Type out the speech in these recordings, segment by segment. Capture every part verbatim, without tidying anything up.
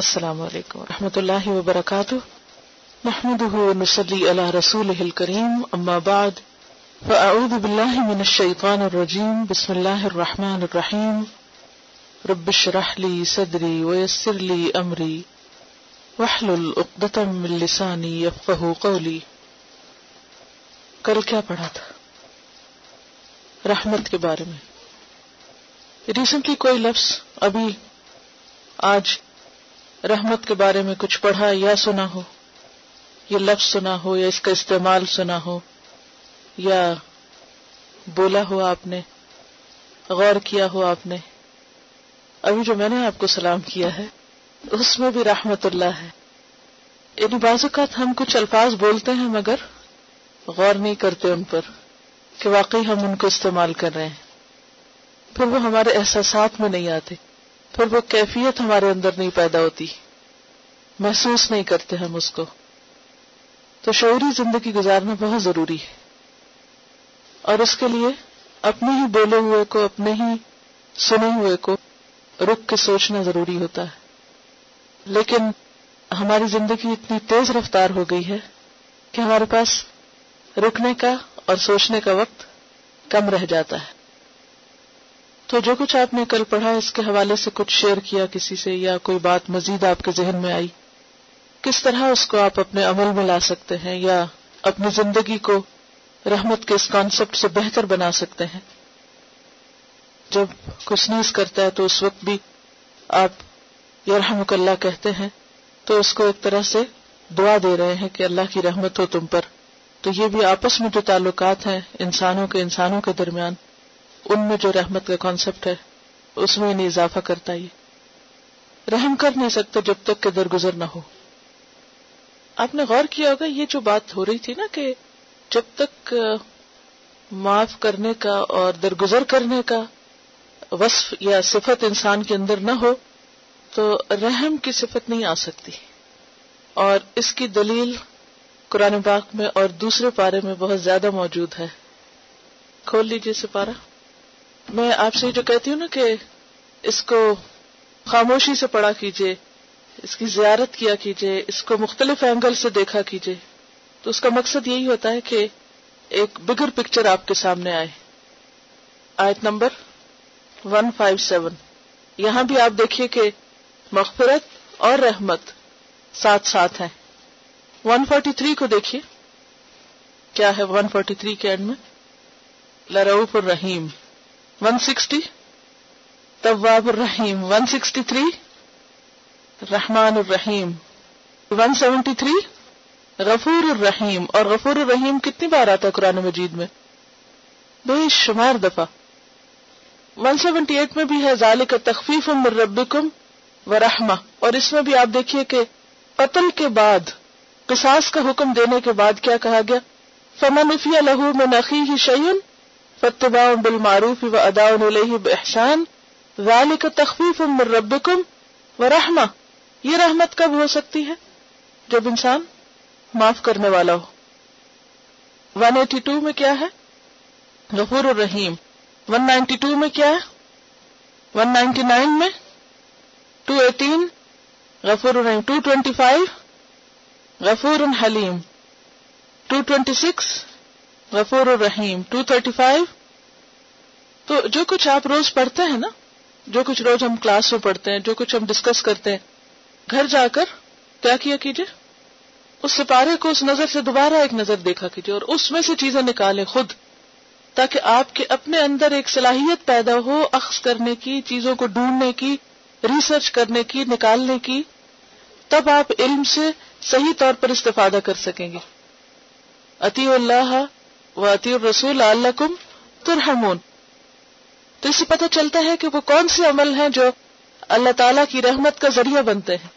السلام علیکم ورحمۃ اللہ وبرکاتہ نحمده ونصلي على رسوله الكريم اما بعد فاعوذ بالله من الشيطان الرجيم بسم الله الرحمن الرحيم رب اشرح لي صدري ويسر لي امري واحلل عقدة من لساني يفقهوا قولي۔ کل کیا پڑھا تھا؟ رحمت کے بارے میں۔ ریسنٹلی کوئی لفظ ابھی آج رحمت کے بارے میں کچھ پڑھا یا سنا ہو، یہ لفظ سنا ہو یا اس کا استعمال سنا ہو یا بولا ہو، آپ نے غور کیا ہو؟ آپ نے ابھی جو میں نے آپ کو سلام کیا ہے اس میں بھی رحمت اللہ ہے۔ یعنی بعض اوقات ہم کچھ الفاظ بولتے ہیں مگر غور نہیں کرتے ان پر کہ واقعی ہم ان کو استعمال کر رہے ہیں، پھر وہ ہمارے احساسات میں نہیں آتے، پھر وہ کیفیت ہمارے اندر نہیں پیدا ہوتی، محسوس نہیں کرتے ہم اس کو۔ تو شعوری زندگی گزارنا بہت ضروری ہے، اور اس کے لیے اپنے ہی بولے ہوئے کو، اپنے ہی سنے ہوئے کو رک کے سوچنا ضروری ہوتا ہے۔ لیکن ہماری زندگی اتنی تیز رفتار ہو گئی ہے کہ ہمارے پاس رکنے کا اور سوچنے کا وقت کم رہ جاتا ہے۔ تو جو کچھ آپ نے کل پڑھا اس کے حوالے سے کچھ شیئر کیا کسی سے، یا کوئی بات مزید آپ کے ذہن میں آئی، کس طرح اس کو آپ اپنے عمل میں لا سکتے ہیں یا اپنی زندگی کو رحمت کے اس کانسیپٹ سے بہتر بنا سکتے ہیں؟ جب کچھ نیز کرتا ہے تو اس وقت بھی آپ یرحمک اللہ کہتے ہیں، تو اس کو ایک طرح سے دعا دے رہے ہیں کہ اللہ کی رحمت ہو تم پر۔ تو یہ بھی آپس میں جو تعلقات ہیں انسانوں کے انسانوں کے درمیان، ان میں جو رحمت کا کانسیپٹ ہے اس میں انہیں اضافہ کرتا ہے۔ رحم کر نہیں سکتے جب تک کہ درگزر نہ ہو۔ آپ نے غور کیا ہوگا یہ جو بات ہو رہی تھی نا کہ جب تک معاف کرنے کا اور درگزر کرنے کا وصف یا صفت انسان کے اندر نہ ہو تو رحم کی صفت نہیں آ سکتی، اور اس کی دلیل قرآن پاک میں اور دوسرے پارے میں بہت زیادہ موجود ہے۔ کھول لیجیے سے پارہ۔ میں آپ سے جو کہتی ہوں نا کہ اس کو خاموشی سے پڑھا کیجیے، اس کی زیارت کیا کیجیے، اس کو مختلف اینگل سے دیکھا کیجیے، تو اس کا مقصد یہی ہوتا ہے کہ ایک بگر پکچر آپ کے سامنے آئے۔ آیت نمبر ایک سو سینتالیس، یہاں بھی آپ دیکھیے کہ مغفرت اور رحمت ساتھ ساتھ ہیں۔ ایک سو تینتالیس کو دیکھیے کیا ہے، ایک سو تینتالیس کے اینڈ میں لرؤف الرحیم، ایک سو ساٹھ تواب الرحیم، ایک سو تریسٹھ رحمان الرحیم، ایک سو تہتر غفور الرحیم۔ اور غفور الرحیم کتنی بار آتا ہے قرآن مجید میں؟ بے شمار دفعہ۔ ایک سو اٹھہتر میں بھی ہے ذالک تخفیف من ربکم ورحمہ، اور اس میں بھی آپ دیکھیے کہ قتل کے بعد، قصاص کا حکم دینے کے بعد کیا کہا گیا، فمن عفی لہ من اخیہ شیئا فاتباع بالمعروف واداء الیہ باحسان ذالک تخفیف من ربکم ورحمہ۔ یہ رحمت کب ہو سکتی ہے؟ جب انسان معاف کرنے والا ہو۔ ایک سو بہتر میں کیا ہے؟ غفور الرحیم۔ ایک سو بانوے میں کیا ہے؟ ایک سو ننانوے میں، دو سو اٹھارہ غفور الرحیم، دو سو پچیس غفور حلیم، دو سو چھبیس غفور الرحیم، دو سو پینتیس۔ تو جو کچھ آپ روز پڑھتے ہیں نا، جو کچھ روز ہم کلاس میں پڑھتے ہیں، جو کچھ ہم ڈسکس کرتے ہیں، گھر جا کر کیا کیا کیجیے، اس سپارے کو اس نظر سے دوبارہ ایک نظر دیکھا کیجیے، اور اس میں سے چیزیں نکالیں خود، تاکہ آپ کے اپنے اندر ایک صلاحیت پیدا ہو اخذ کرنے کی، چیزوں کو ڈھونڈنے کی، ریسرچ کرنے کی، نکالنے کی، تب آپ علم سے صحیح طور پر استفادہ کر سکیں گے۔ اطیعوا اللہ و اطیعوا الرسول لعلکم ترحمون۔ تو اس سے پتہ چلتا ہے کہ وہ کون سے عمل ہیں جو اللہ تعالیٰ کی رحمت کا ذریعہ بنتے ہیں۔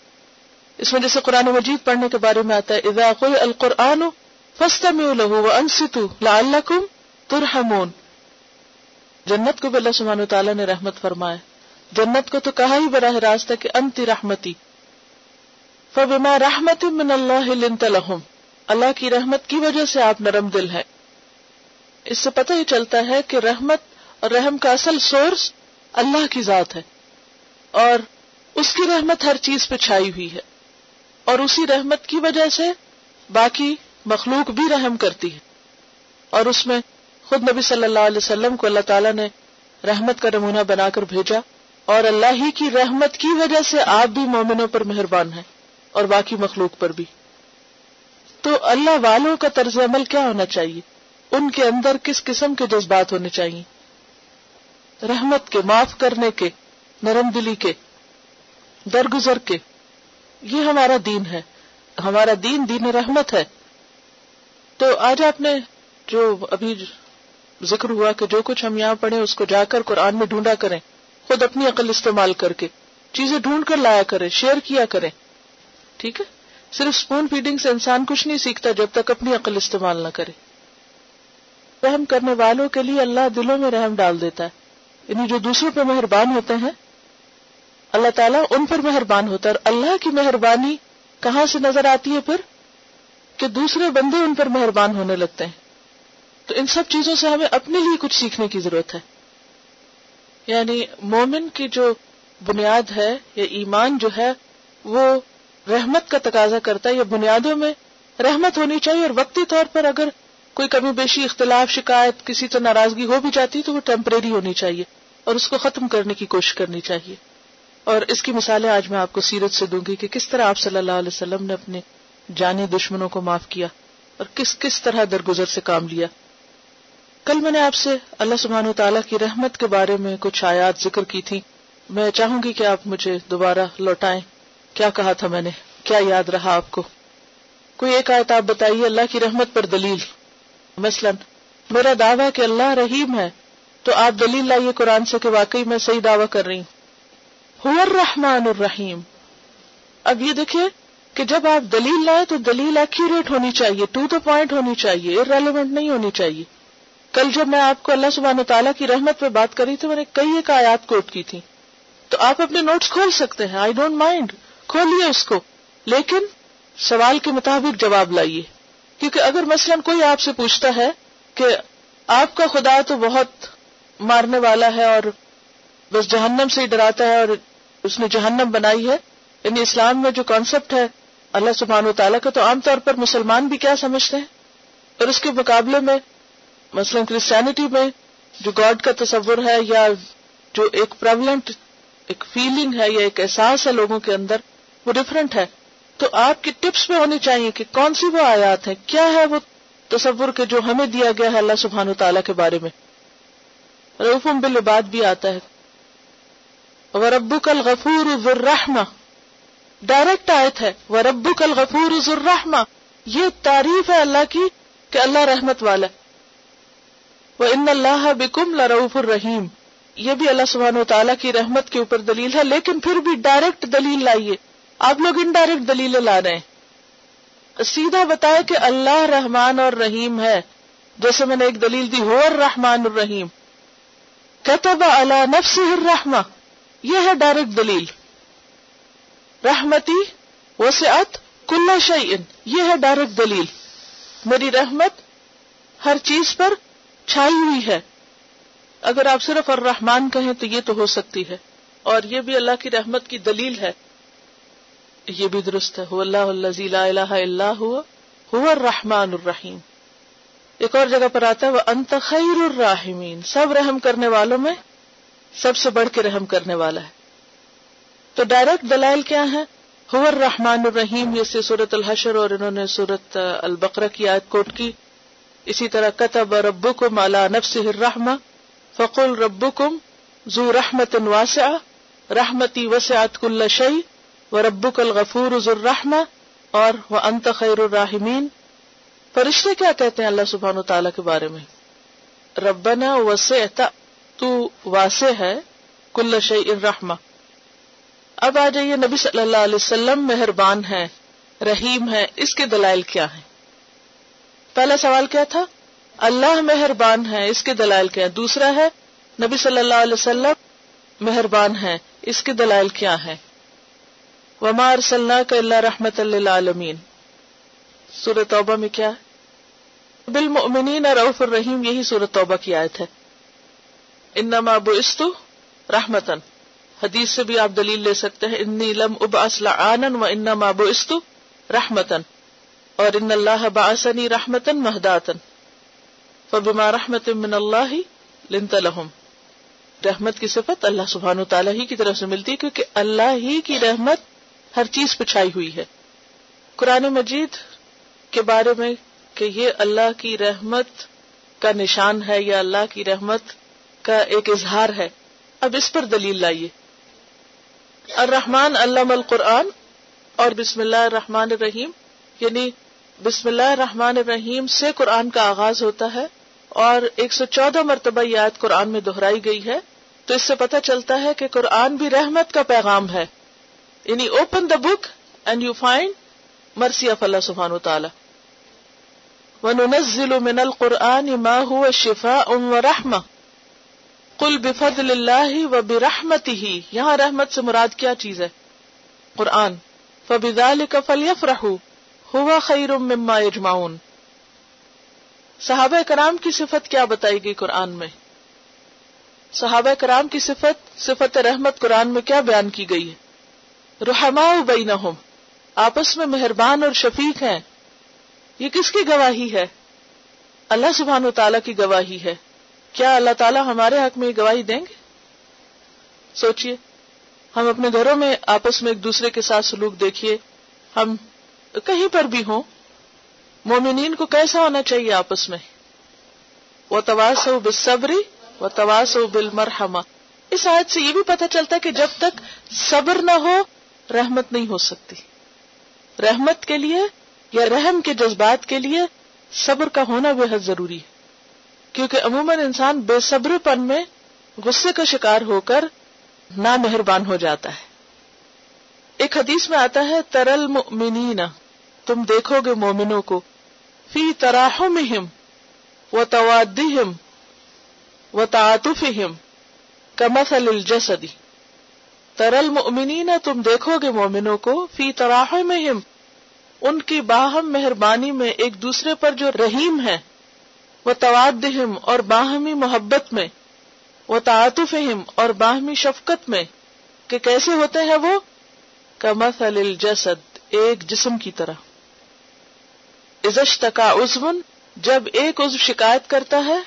اس میں جیسے قرآن مجید پڑھنے کے بارے میں آتا ہے اذا قرئ القرآن فاستمعوا لہ وانصتوا لعلکم ترحمون۔ جنت کو بھی اللہ سبحانہ و تعالیٰ نے رحمت فرمایا، جنت کو تو کہا ہی براہ راست کہ انت رحمتی، فبما رحمت من اللہ لنت لہم، اللہ کی رحمت کی وجہ سے آپ نرم دل ہیں۔ اس سے پتہ ہی چلتا ہے کہ رحمت اور رحم کا اصل سورس اللہ کی ذات ہے، اور اس کی رحمت ہر چیز پہ چھائی ہوئی ہے اور اسی رحمت کی وجہ سے باقی مخلوق بھی رحم کرتی ہے، اور اس میں خود نبی صلی اللہ علیہ وسلم کو اللہ تعالیٰ نے رحمت کا نمونہ بنا کر بھیجا، اور اللہ ہی کی رحمت کی وجہ سے آپ بھی مومنوں پر مہربان ہیں اور باقی مخلوق پر بھی۔ تو اللہ والوں کا طرز عمل کیا ہونا چاہیے، ان کے اندر کس قسم کے جذبات ہونے چاہیے؟ رحمت کے، معاف کرنے کے، نرم دلی کے، درگزر کے۔ یہ ہمارا دین ہے، ہمارا دین دین رحمت ہے۔ تو آج آپ نے جو ابھی ذکر ہوا کہ جو کچھ ہم یہاں پڑھیں اس کو جا کر قرآن میں ڈھونڈا کریں، خود اپنی عقل استعمال کر کے چیزیں ڈھونڈ کر لایا کریں، شیئر کیا کریں، ٹھیک ہے؟ صرف سپون فیڈنگ سے انسان کچھ نہیں سیکھتا جب تک اپنی عقل استعمال نہ کرے۔ رحم کرنے والوں کے لیے اللہ دلوں میں رحم ڈال دیتا ہے، یعنی جو دوسروں پہ مہربان ہوتے ہیں اللہ تعالیٰ ان پر مہربان ہوتا ہے۔ اور اللہ کی مہربانی کہاں سے نظر آتی ہے پھر؟ کہ دوسرے بندے ان پر مہربان ہونے لگتے ہیں۔ تو ان سب چیزوں سے ہمیں اپنے لیے کچھ سیکھنے کی ضرورت ہے۔ یعنی مومن کی جو بنیاد ہے یا ایمان جو ہے وہ رحمت کا تقاضا کرتا ہے، یا بنیادوں میں رحمت ہونی چاہیے۔ اور وقتی طور پر اگر کوئی کمی بیشی، اختلاف، شکایت، کسی سے ناراضگی ہو بھی جاتی تو وہ ٹیمپریری ہونی چاہیے اور اس کو ختم کرنے کی کوشش کرنی چاہیے۔ اور اس کی مثالیں آج میں آپ کو سیرت سے دوں گی کہ کس طرح آپ صلی اللہ علیہ وسلم نے اپنے جانی دشمنوں کو معاف کیا اور کس کس طرح درگزر سے کام لیا۔ کل میں نے آپ سے اللہ سبحانہ و تعالیٰ کی رحمت کے بارے میں کچھ آیات ذکر کی تھی، میں چاہوں گی کہ آپ مجھے دوبارہ لوٹائیں، کیا کہا تھا میں نے، کیا یاد رہا آپ کو؟ کوئی ایک آیت آپ بتائیے اللہ کی رحمت پر دلیل۔ مثلا میرا دعویٰ کہ اللہ رحیم ہے، تو آپ دلیل لائیے قرآن سے کہ واقعی میں صحیح دعویٰ کر رہی ہوں، هو الرحمن الرحیم۔ اب یہ دیکھیں کہ جب آپ دلیل لائیں تو دلیل ایکوریٹ ہونی چاہیے، ٹو دا پوائنٹ ہونی چاہیے، ارریلیونٹ نہیں ہونی چاہیے۔ کل جب میں آپ کو اللہ سبحانہ تعالیٰ کی رحمت پہ بات کری تو میں نے کئی ایک آیات کوٹ کی تھی، تو آپ اپنے نوٹس کھول سکتے ہیں، آئی ڈونٹ مائنڈ، کھولیے اس کو، لیکن سوال کے مطابق جواب لائیے۔ کیونکہ اگر مثلا کوئی آپ سے پوچھتا ہے کہ آپ کا خدا تو بہت مارنے والا ہے اور بس جہنم سے ہی ڈراتا ہے اور اس نے جہنم بنائی ہے، یعنی اسلام میں جو کانسیپٹ ہے اللہ سبحانہ و تعالیٰ کا، تو عام طور پر مسلمان بھی کیا سمجھتے ہیں؟ اور اس کے مقابلے میں مثلا کرسچینٹی میں جو گاڈ کا تصور ہے یا جو ایک پریولنٹ ایک فیلنگ ہے یا ایک احساس ہے لوگوں کے اندر، وہ ڈفرینٹ ہے۔ تو آپ کی ٹپس میں ہونی چاہیے کہ کون سی وہ آیات ہیں، کیا ہے وہ تصور کے جو ہمیں دیا گیا ہے اللہ سبحانہ و تعالیٰ کے بارے میں۔ رؤوف بالعباد بھی آتا ہے، وَرَبُّكَ الْغَفُورُ ذُو الرَّحْمَةِ، ڈائریکٹ آیت ہے وَرَبُّكَ الْغَفُورُ ذُو الرَّحْمَةِ۔ یہ تعریف ہے اللہ کی کہ اللہ رحمت والا ہے۔ وَإِنَّ اللَّهَ بِكُمْ لَرَؤُوفُ الرَّحِيمُ، یہ بھی اللہ سبحانہ وتعالیٰ کی رحمت کے اوپر دلیل ہے، لیکن پھر بھی ڈائریکٹ دلیل لائیے، آپ لوگ انڈائریکٹ دلیلیں لا رہے ہیں۔ سیدھا بتائے کہ اللہ رحمان اور رحیم ہے، جیسے میں نے ایک دلیل دی، هو الرحمن الرحیم، كتب على نفسه الرحمہ، یہ ہے ڈائریکٹ دلیل۔ رحمتی وسعت کل شیء، یہ ہے ڈائریکٹ دلیل، میری رحمت ہر چیز پر چھائی ہوئی ہے۔ اگر آپ صرف الرحمن کہیں تو یہ تو ہو سکتی ہے، اور یہ بھی اللہ کی رحمت کی دلیل ہے، یہ بھی درست ہے، هو اللہ الذی لا الہ الا هو هو الرحمن الرحیم۔ ایک اور جگہ پر آتا ہے وانت خیر الراحمین، سب رحم کرنے والوں میں سب سے بڑھ کے رحم کرنے والا ہے۔ تو ڈائریکٹ دلائل کیا ہیں؟ هو الرحمن الرحیم، یہ سے سورۃ الحشر اور انہوں نے سورۃ البقرہ کی آیت کوٹ کی۔ اسی طرح كتب ربكم على نفسه الرحمہ، فقل ربكم ذو رحمت واسعة، رحمتی وسعت كل شيء، وربك الغفور ذو الرحمہ، اور وانت خیر الراحمین۔ فرشتے کیا کہتے ہیں اللہ سبحانہ و تعالیٰ کے بارے میں؟ ربنا وسعت، تو واسع ہے، کل شیء رحمہ۔ اب آ جائیے نبی صلی اللہ علیہ وسلم مہربان ہیں، رحیم ہیں، اس کے دلائل کیا ہیں؟ پہلا سوال کیا تھا؟ اللہ مہربان ہیں، اس کے دلائل کیا ہیں؟ دوسرا ہے نبی صلی اللہ علیہ وسلم مہربان ہیں، اس کے دلائل کیا ہیں؟ وما ارسلناک الا رحمۃ للعالمین، سورۃ توبہ میں کیا ہے؟ بالمؤمنین رؤوف الرحیم، یہی سورۃ توبہ کی آیت ہے، انما بعثت رحمتن، حدیث سے بھی آپ دلیل لے سکتے ہیں, انی لم ابعث لعانا وانما بعثت رحمتا, اور ان اللہ بعثنی رحمتا مہداتا فبما رحمت من اللہ لنت لہم. رحمت کی صفت اللہ سبحانہ وتعالی ہی کی طرف سے ملتی ہے, کیونکہ اللہ ہی کی رحمت ہر چیز پہ چھائی ہوئی ہے. قرآن مجید کے بارے میں کہ یہ اللہ کی رحمت کا نشان ہے یا اللہ کی رحمت کا ایک اظہار ہے, اب اس پر دلیل لائیے. الرحمن علم القرآن اور بسم اللہ الرحمن الرحیم, یعنی بسم اللہ الرحمن الرحیم سے قرآن کا آغاز ہوتا ہے اور ایک سو چودہ مرتبہ یہ آیت قرآن میں دہرائی گئی ہے. تو اس سے پتہ چلتا ہے کہ قرآن بھی رحمت کا پیغام ہے, یعنی open the book and you find mercy of اللہ سبحانہ وتعالی. وَنُنَزِّلُ مِنَ الْقُرْآنِ مَا هُوَ شِفَاءٌ وَرَحْمَةٌ قُلْ بِفَضْلِ اللَّهِ وَبِرَحْمَتِهِ. یہاں رحمت سے مراد کیا چیز ہے؟ قرآن. فَبِذَلِكَ فَلْيَفْرَحُوا هُوَ خَيْرٌ مِّمَّا يَجْمَعُونَ. صحابہ کرام کی صفت کیا بتائی گئی قرآن میں؟ صحابہ کرام کی صفت صفت رحمت قرآن میں کیا بیان کی گئی ہے؟ رحماء بینہم, آپس میں مہربان اور شفیق ہیں. یہ کس کی گواہی ہے؟ اللہ سبحانہ وتعالی کی گواہی ہے. کیا اللہ تعالیٰ ہمارے حق میں یہ گواہی دیں گے؟ سوچئے, ہم اپنے گھروں میں آپس میں ایک دوسرے کے ساتھ سلوک دیکھیے, ہم کہیں پر بھی ہوں, مومنین کو کیسا ہونا چاہیے آپس میں؟ وَتَوَاسَوْا بِالصَّبْرِ وَتَوَاسَوْا بِالْمَرْحَمَةِ. اس آیت سے یہ بھی پتہ چلتا ہے کہ جب تک صبر نہ ہو رحمت نہیں ہو سکتی. رحمت کے لیے یا رحم کے جذبات کے لیے صبر کا ہونا بے حد ضروری ہے, کیونکہ عموماً انسان بے صبر پن میں غصے کا شکار ہو کر نا مہربان ہو جاتا ہے. ایک حدیث میں آتا ہے, ترل مؤمنین, تم دیکھو گے مومنوں کو, فی تراحمہم وتوادہم وتعاطفہم کمثل الجسد. ترل مؤمنین, تم دیکھو گے مومنوں کو, فی تراحمہم, ان کی باہم مہربانی میں ایک دوسرے پر جو رحیم ہیں, وتوادہم, اور باہمی محبت میں, وتعاطفہم, اور باہمی شفقت میں, کہ کیسے ہوتے ہیں وہ؟ کمثل الجسد, ایک جسم کی طرح. اذا اشتکا عضو, جب ایک عضو شکایت کرتا ہے,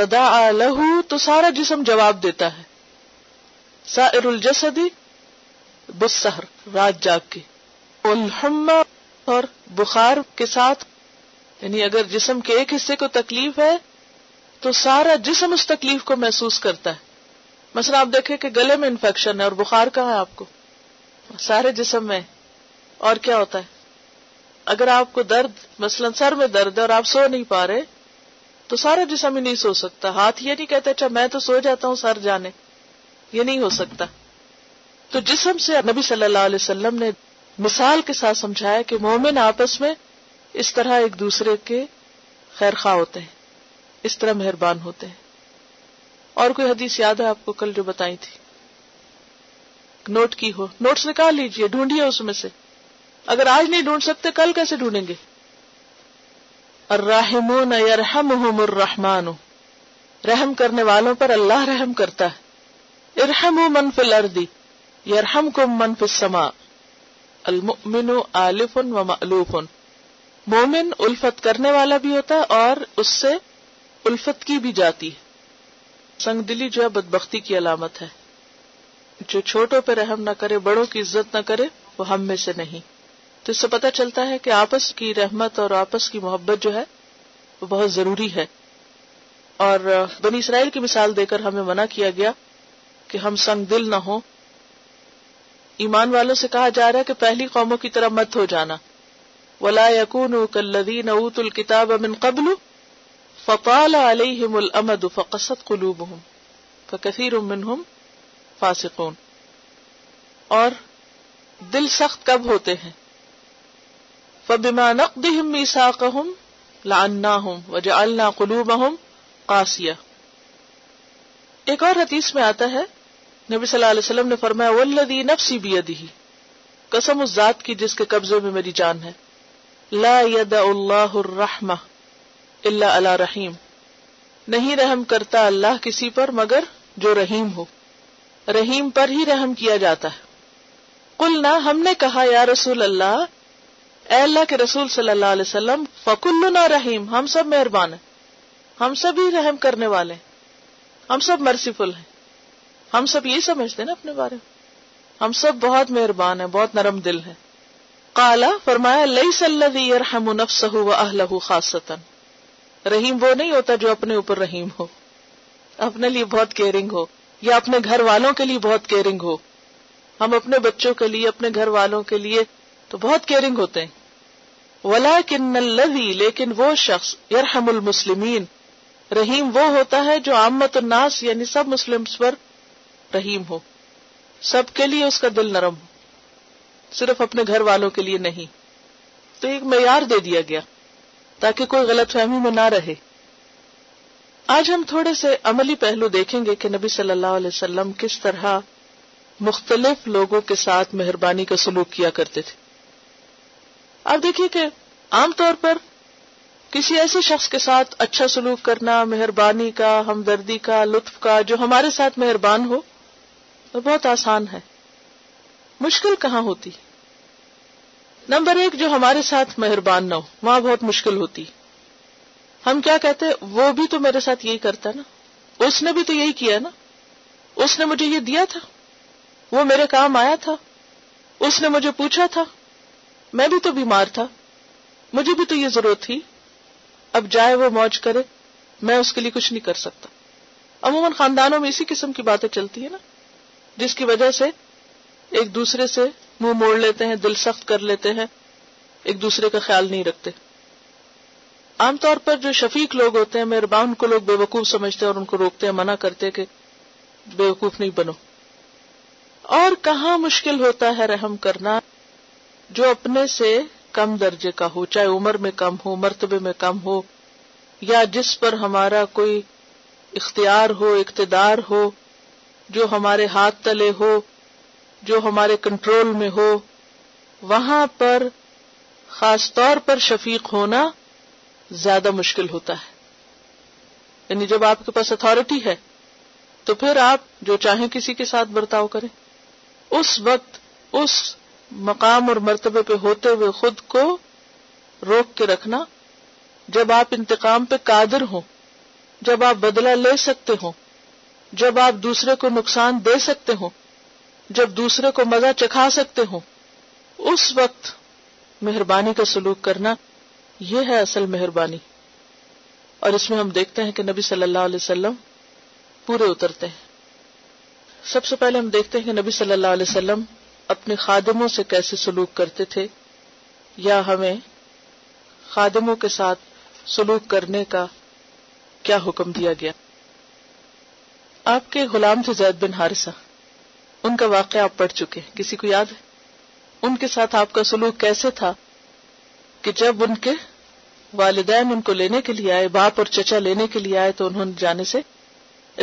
تداعی لہ, تو سارا جسم جواب دیتا ہے, سائر الجسد بالسحر, رات جاگ کے, الحمہ, اور بخار کے ساتھ. یعنی اگر جسم کے ایک حصے کو تکلیف ہے تو سارا جسم اس تکلیف کو محسوس کرتا ہے. مثلا آپ دیکھیں کہ گلے میں انفیکشن ہے اور بخار کہاں ہے آپ کو؟ سارے جسم میں. اور کیا ہوتا ہے اگر آپ کو درد, مثلا سر میں درد ہے اور آپ سو نہیں پا رہے, تو سارا جسم ہی نہیں سو سکتا. ہاتھ یہ نہیں کہتا اچھا میں تو سو جاتا ہوں سر جانے, یہ نہیں ہو سکتا. تو جسم سے نبی صلی اللہ علیہ وسلم نے مثال کے ساتھ سمجھایا کہ مومن آپس میں اس طرح ایک دوسرے کے خیر خواہ ہوتے ہیں, اس طرح مہربان ہوتے ہیں. اور کوئی حدیث یاد ہے آپ کو کل جو بتائی تھی؟ نوٹ کی ہو, نوٹس نکال لیجئے, ڈھونڈیے اس میں سے. اگر آج نہیں ڈھونڈ سکتے کل کیسے ڈھونڈیں گے؟ الراحمون یرحمہم الرحمن, رحم کرنے والوں پر اللہ رحم کرتا ہے. ارحموا من فی الارض یرحمکم من فی السماء. المؤمن عالف و مألوف, مومن الفت کرنے والا بھی ہوتا ہے اور اس سے الفت کی بھی جاتی ہے. سنگ دلی جو ہے بدبختی کی علامت ہے. جو چھوٹوں پہ رحم نہ کرے, بڑوں کی عزت نہ کرے, وہ ہم میں سے نہیں. تو اس سے پتہ چلتا ہے کہ آپس کی رحمت اور آپس کی محبت جو ہے وہ بہت ضروری ہے. اور بنی اسرائیل کی مثال دے کر ہمیں منع کیا گیا کہ ہم سنگ دل نہ ہوں. ایمان والوں سے کہا جا رہا ہے کہ پہلی قوموں کی طرح مت ہو جانا. وَلَا يَكُونُوا كَالَّذِينَ أُوتُوا الْكِتَابَ مِنْ قَبْلُ فَطَالَ عَلَيْهِمُ الْأَمَدُ فَقَسَتْ قُلُوبُهُمْ فَكَثِيرٌ مِّنْهُمْ فَاسِقُونَ. اور دل سخت کب ہوتے ہیں؟ فَبِمَا نَقْضِهِمْ مِيثَاقَهُمْ لَعَنَّاهُمْ وَجَعَلْنَا قُلُوبَهُمْ قَاسِيَةً. ایک اور حدیث میں آتا ہے نبی صلی اللہ علیہ وسلم نے فرمایا, والذی نفسی بیدہ, قسم اس ذات کی جس کے قبضے میں میری جان ہے, لا یدع اللہ الرحمہ الا علی رحیم, نہیں رحم کرتا اللہ کسی پر مگر جو رحیم ہو. رحیم پر ہی رحم کیا جاتا ہے. قلنا ہم نے کہا یا رسول اللہ، اے اللہ کے رسول صلی اللہ علیہ وسلم، فکلنا رحیم، ہم سب مہربان ہیں، ہم سب ہی رحم کرنے والے ہیں، ہم سب مرسیفل ہیں. ہم سب یہی سمجھتے ہیں نا اپنے بارے میں، ہم سب بہت مہربان ہیں، بہت نرم دل ہیں. قالا، فرمایا، لیس الذی یرحم نفسہ واہلہ خاصۃ، رحیم وہ نہیں ہوتا جو اپنے اوپر رحیم ہو، اپنے لیے بہت کیئرنگ ہو، یا اپنے گھر والوں کے لیے بہت کیئرنگ ہو. ہم اپنے بچوں کے لیے، اپنے گھر والوں کے لیے تو بہت کیئرنگ ہوتے ہیں. ولیکن الذی، لیکن وہ شخص، یرحم المسلمین، رحیم وہ ہوتا ہے جو عامۃ الناس یعنی سب مسلمز پر رحیم ہو، سب کے لیے اس کا دل نرم ہو، صرف اپنے گھر والوں کے لیے نہیں. تو ایک معیار دے دیا گیا تاکہ کوئی غلط فہمی میں نہ رہے. آج ہم تھوڑے سے عملی پہلو دیکھیں گے کہ نبی صلی اللہ علیہ وسلم کس طرح مختلف لوگوں کے ساتھ مہربانی کا سلوک کیا کرتے تھے. آپ دیکھیے کہ عام طور پر کسی ایسے شخص کے ساتھ اچھا سلوک کرنا، مہربانی کا، ہمدردی کا، لطف کا، جو ہمارے ساتھ مہربان ہو، وہ بہت آسان ہے. مشکل کہاں ہوتی؟ نمبر ایک، جو ہمارے ساتھ مہربان نہ ہو، وہاں بہت مشکل ہوتی. ہم کیا کہتے ہیں، وہ بھی تو میرے ساتھ یہی کرتا ہے نا، اس نے بھی تو یہی کیا نا، اس نے مجھے یہ دیا تھا، وہ میرے کام آیا تھا، اس نے مجھے پوچھا تھا، میں بھی تو بیمار تھا، مجھے بھی تو یہ ضرورت تھی، اب جائے وہ موج کرے، میں اس کے لیے کچھ نہیں کر سکتا. عموماً خاندانوں میں اسی قسم کی باتیں چلتی ہیں نا، جس کی وجہ سے ایک دوسرے سے منہ موڑ لیتے ہیں، دل سخت کر لیتے ہیں، ایک دوسرے کا خیال نہیں رکھتے. عام طور پر جو شفیق لوگ ہوتے ہیں، مہربان، ان کو لوگ بے وقوف سمجھتے ہیں اور ان کو روکتے ہیں، منع کرتے ہیں کہ بے وقوف نہیں بنو. اور کہاں مشکل ہوتا ہے رحم کرنا، جو اپنے سے کم درجے کا ہو، چاہے عمر میں کم ہو، مرتبے میں کم ہو، یا جس پر ہمارا کوئی اختیار ہو، اقتدار ہو، جو ہمارے ہاتھ تلے ہو، جو ہمارے کنٹرول میں ہو. وہاں پر خاص طور پر شفیق ہونا زیادہ مشکل ہوتا ہے. یعنی جب آپ کے پاس اتھارٹی ہے تو پھر آپ جو چاہیں کسی کے ساتھ برتاؤ کریں. اس وقت اس مقام اور مرتبے پہ ہوتے ہوئے خود کو روک کے رکھنا، جب آپ انتقام پہ قادر ہوں، جب آپ بدلہ لے سکتے ہوں، جب آپ دوسرے کو نقصان دے سکتے ہوں، جب دوسرے کو مزہ چکھا سکتے ہوں، اس وقت مہربانی کا سلوک کرنا، یہ ہے اصل مہربانی. اور اس میں ہم دیکھتے ہیں کہ نبی صلی اللہ علیہ وسلم پورے اترتے ہیں. سب سے پہلے ہم دیکھتے ہیں کہ نبی صلی اللہ علیہ وسلم اپنے خادموں سے کیسے سلوک کرتے تھے، یا ہمیں خادموں کے ساتھ سلوک کرنے کا کیا حکم دیا گیا. آپ کے غلام تھے زید بن حارثہ، ان کا واقعہ آپ پڑھ چکے ہیں. کسی کو یاد ہے ان کے ساتھ آپ کا سلوک کیسے تھا کہ جب ان کے والدین ان کو لینے کے لیے آئے، باپ اور چچا لینے کے لیے آئے، تو انہوں نے جانے سے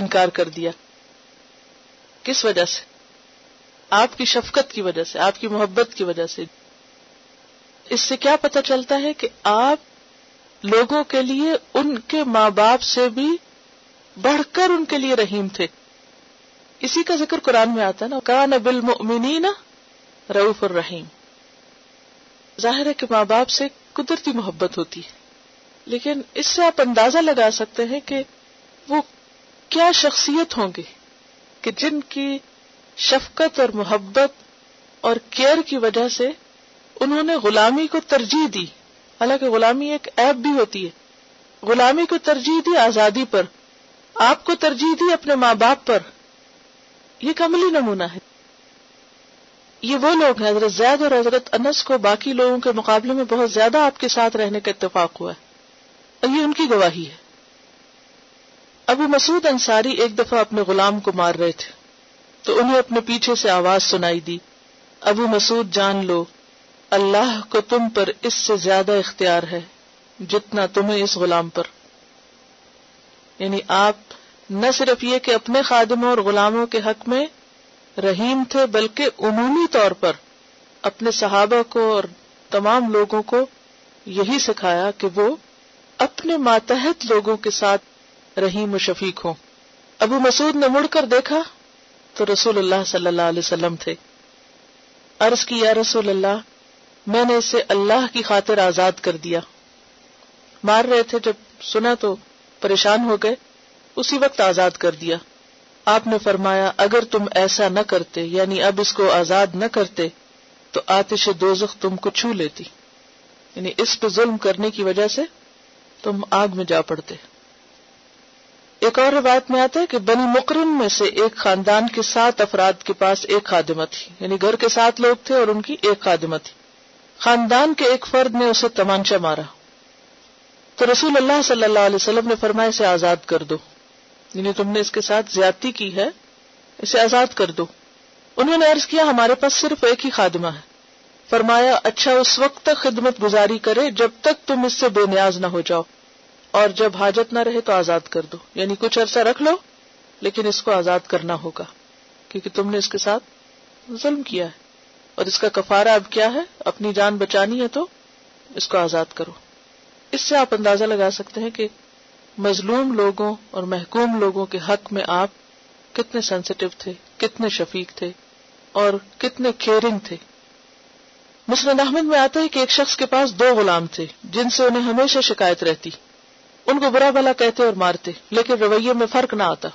انکار کر دیا. کس وجہ سے؟ آپ کی شفقت کی وجہ سے، آپ کی محبت کی وجہ سے. اس سے کیا پتہ چلتا ہے کہ آپ لوگوں کے لیے ان کے ماں باپ سے بھی بڑھ کر ان کے لیے رحیم تھے. اسی کا ذکر قرآن میں آتا ہے نا، کان بالمؤمنین رؤوف الرحیم. ظاہر ہے کہ ماں باپ سے قدرتی محبت ہوتی ہے، لیکن اس سے آپ اندازہ لگا سکتے ہیں کہ وہ کیا شخصیت ہوں گے کہ جن کی شفقت اور محبت اور کیئر کی وجہ سے انہوں نے غلامی کو ترجیح دی. حالانکہ غلامی ایک عیب بھی ہوتی ہے. غلامی کو ترجیح دی آزادی پر، آپ کو ترجیح دی اپنے ماں باپ پر. یہ کاملی نمونہ ہے. یہ وہ لوگ ہیں، حضرت زید اور حضرت انس کو باقی لوگوں کے مقابلے میں بہت زیادہ آپ کے ساتھ رہنے کا اتفاق ہوا ہے، اور یہ ان کی گواہی ہے. ابو مسعود انصاری ایک دفعہ اپنے غلام کو مار رہے تھے، تو انہیں اپنے پیچھے سے آواز سنائی دی، ابو مسعود جان لو اللہ کو تم پر اس سے زیادہ اختیار ہے جتنا تمہیں اس غلام پر. یعنی آپ نہ صرف یہ کہ اپنے خادموں اور غلاموں کے حق میں رحیم تھے، بلکہ عمومی طور پر اپنے صحابہ کو اور تمام لوگوں کو یہی سکھایا کہ وہ اپنے ماتحت لوگوں کے ساتھ رحیم و شفیق ہوں. ابو مسعود نے مڑ کر دیکھا تو رسول اللہ صلی اللہ علیہ وسلم تھے. عرض کی یا رسول اللہ، میں نے اسے اللہ کی خاطر آزاد کر دیا. مار رہے تھے، جب سنا تو پریشان ہو گئے، اسی وقت آزاد کر دیا. آپ نے فرمایا اگر تم ایسا نہ کرتے، یعنی اب اس کو آزاد نہ کرتے، تو آتش دوزخ تم کو چھو لیتی، یعنی اس پہ ظلم کرنے کی وجہ سے تم آگ میں جا پڑتے. ایک اور روایت میں آتا ہے کہ بنی مقرن میں سے ایک خاندان کے سات افراد کے پاس ایک خادمہ تھی، یعنی گھر کے سات لوگ تھے اور ان کی ایک خادمہ تھی. خاندان کے ایک فرد نے اسے تمانچہ مارا، تو رسول اللہ صلی اللہ علیہ وسلم نے فرمایا اسے آزاد کر دو، یعنی تم نے اس کے ساتھ زیادتی کی ہے، اسے آزاد کر دو. انہوں نے عرض کیا ہمارے پاس صرف ایک ہی خادمہ ہے. فرمایا اچھا اس وقت تک خدمت گزاری کرے جب تک تم اس سے بے نیاز نہ ہو جاؤ، اور جب حاجت نہ رہے تو آزاد کر دو، یعنی کچھ عرصہ رکھ لو لیکن اس کو آزاد کرنا ہوگا، کیونکہ تم نے اس کے ساتھ ظلم کیا ہے اور اس کا کفارہ اب کیا ہے، اپنی جان بچانی ہے تو اس کو آزاد کرو. اس سے آپ اندازہ لگا سکتے ہیں کہ مظلوم لوگوں اور محکوم لوگوں کے حق میں آپ کتنے سینسیٹیو تھے، کتنے شفیق تھے اور کتنے کیئرنگ تھے. مسند احمد میں آتا ہے کہ ایک شخص کے پاس دو غلام تھے جن سے انہیں ہمیشہ شکایت رہتی، ان کو برا بھلا کہتے اور مارتے، لیکن رویے میں فرق نہ آتا.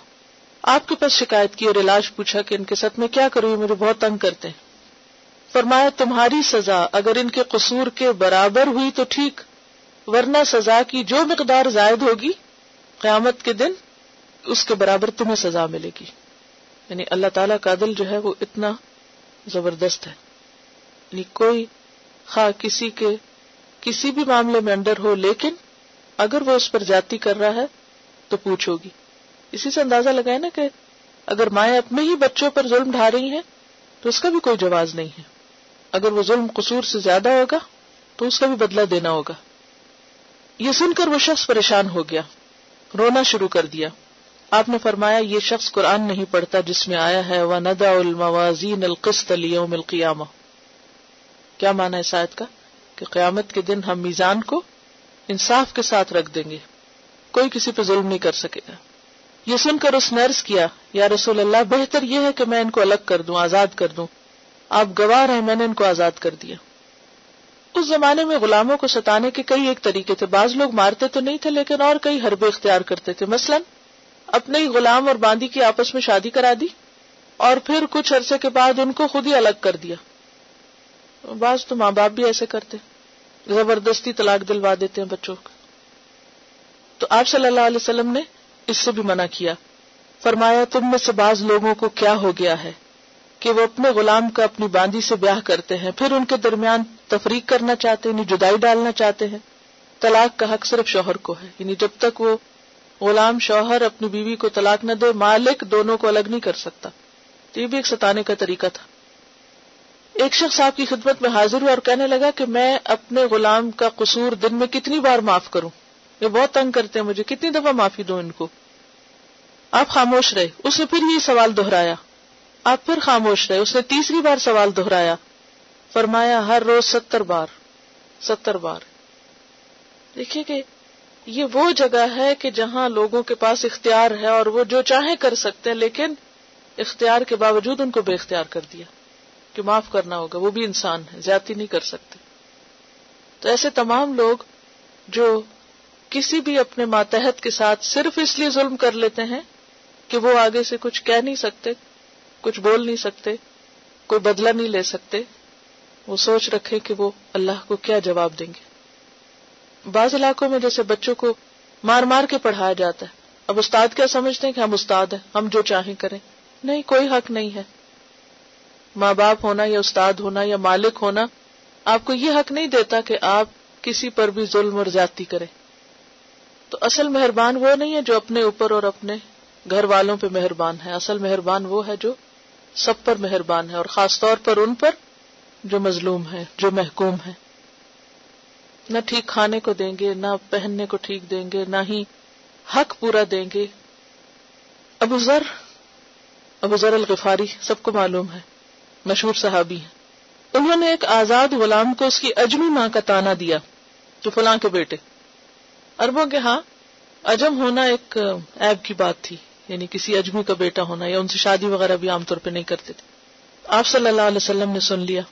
آپ کے پاس شکایت کی اور علاج پوچھا کہ ان کے ساتھ میں کیا کروں، یہ مجھے بہت تنگ کرتے ہیں. فرمایا تمہاری سزا اگر ان کے قصور کے برابر ہوئی تو ٹھیک، ورنہ سزا کی جو مقدار زائد ہوگی قیامت کے دن اس کے برابر تمہیں سزا ملے گی. یعنی اللہ تعالیٰ کا عدل جو ہے وہ اتنا زبردست ہے، یعنی کوئی خواہ کسی کے کسی بھی معاملے میں انڈر ہو، لیکن اگر وہ اس پر زیادتی کر رہا ہے تو پوچھو گی. اسی سے اندازہ لگائے نا کہ اگر مائیں اپنے ہی بچوں پر ظلم ڈھا رہی ہیں تو اس کا بھی کوئی جواز نہیں ہے. اگر وہ ظلم قصور سے زیادہ ہوگا تو اس کا بھی بدلہ دینا ہوگا. یہ سن کر وہ شخص پریشان ہو گیا، رونا شروع کر دیا. آپ نے فرمایا یہ شخص قرآن نہیں پڑھتا جس میں آیا ہے وَنَدَعُ الْمَوَازِينَ الْقِسْطَ لِيَوْمِ الْقِيَامَةِ. کیا معنی ہے اس آیت کا کہ قیامت کے دن ہم میزان کو انصاف کے ساتھ رکھ دیں گے، کوئی کسی پہ ظلم نہیں کر سکے گا. یہ سن کر اس نے عرض کیا یا رسول اللہ، بہتر یہ ہے کہ میں ان کو الگ کر دوں، آزاد کر دوں. آپ گواہ رہے میں نے ان کو آزاد کر دیا. اس زمانے میں غلاموں کو ستانے کے کئی ایک طریقے تھے، بعض لوگ مارتے تو نہیں تھے لیکن اور کئی حربے اختیار کرتے تھے. مثلاً اپنے ہی غلام اور باندی کی آپس میں شادی کرا دی اور پھر کچھ عرصے کے بعد ان کو خود ہی الگ کر دیا. بعض تو ماں باپ بھی ایسے کرتے، زبردستی طلاق دلوا دیتے ہیں بچوں کو. تو آپ صلی اللہ علیہ وسلم نے اس سے بھی منع کیا. فرمایا تم میں سے بعض لوگوں کو کیا ہو گیا ہے کہ وہ اپنے غلام کا اپنی باندی سے بیاہ کرتے ہیں، پھر ان کے درمیان تفریق کرنا چاہتے ہیں، یعنی جدائی ڈالنا چاہتے ہیں. طلاق کا حق صرف شوہر کو ہے، یعنی جب تک وہ غلام شوہر اپنی بیوی کو طلاق نہ دے، مالک دونوں کو الگ نہیں کر سکتا. تو یہ بھی ایک ستانے کا طریقہ تھا. ایک شخص آپ کی خدمت میں حاضر ہوا اور کہنے لگا کہ میں اپنے غلام کا قصور دن میں کتنی بار معاف کروں، یہ بہت تنگ کرتے ہیں مجھے، کتنی دفعہ معافی دوں ان کو. آپ خاموش رہے. اس نے پھر یہ سوال دہرایا، آپ پھر خاموش رہے. اس نے تیسری بار سوال دہرایا. فرمایا ہر روز ستر بار ستر بار دیکھیے کہ یہ وہ جگہ ہے کہ جہاں لوگوں کے پاس اختیار ہے اور وہ جو چاہے کر سکتے ہیں، لیکن اختیار کے باوجود ان کو بے اختیار کر دیا کہ معاف کرنا ہوگا، وہ بھی انسان ہے، زیادتی نہیں کر سکتے. تو ایسے تمام لوگ جو کسی بھی اپنے ماتحت کے ساتھ صرف اس لیے ظلم کر لیتے ہیں کہ وہ آگے سے کچھ کہہ نہیں سکتے، کچھ بول نہیں سکتے، کوئی بدلہ نہیں لے سکتے، وہ سوچ رکھیں کہ وہ اللہ کو کیا جواب دیں گے. بعض علاقوں میں جیسے بچوں کو مار مار کے پڑھایا جاتا ہے، اب استاد کیا سمجھتے ہیں کہ ہم استاد ہیں، ہم جو چاہیں کریں. نہیں، کوئی حق نہیں ہے. ماں باپ ہونا یا استاد ہونا یا مالک ہونا آپ کو یہ حق نہیں دیتا کہ آپ کسی پر بھی ظلم اور زیادتی کریں. تو اصل مہربان وہ نہیں ہے جو اپنے اوپر اور اپنے گھر والوں پہ مہربان ہے، اصل مہربان وہ ہے جو سب پر مہربان ہے، اور خاص طور پر ان پر جو مظلوم ہے، جو محکوم ہے. نہ ٹھیک کھانے کو دیں گے، نہ پہننے کو ٹھیک دیں گے، نہ ہی حق پورا دیں گے. ابو ذر ابو ذر الغفاری سب کو معلوم ہے، مشہور صحابی ہیں. انہوں نے ایک آزاد غلام کو اس کی اجمی ماں کا تانا دیا جو فلاں کے بیٹے. عربوں کے ہاں عجم ہونا ایک عیب کی بات تھی، یعنی کسی اجمی کا بیٹا ہونا، یا ان سے شادی وغیرہ بھی عام طور پہ نہیں کرتے تھے۔ آپ صلی اللہ علیہ وسلم نے سن لیا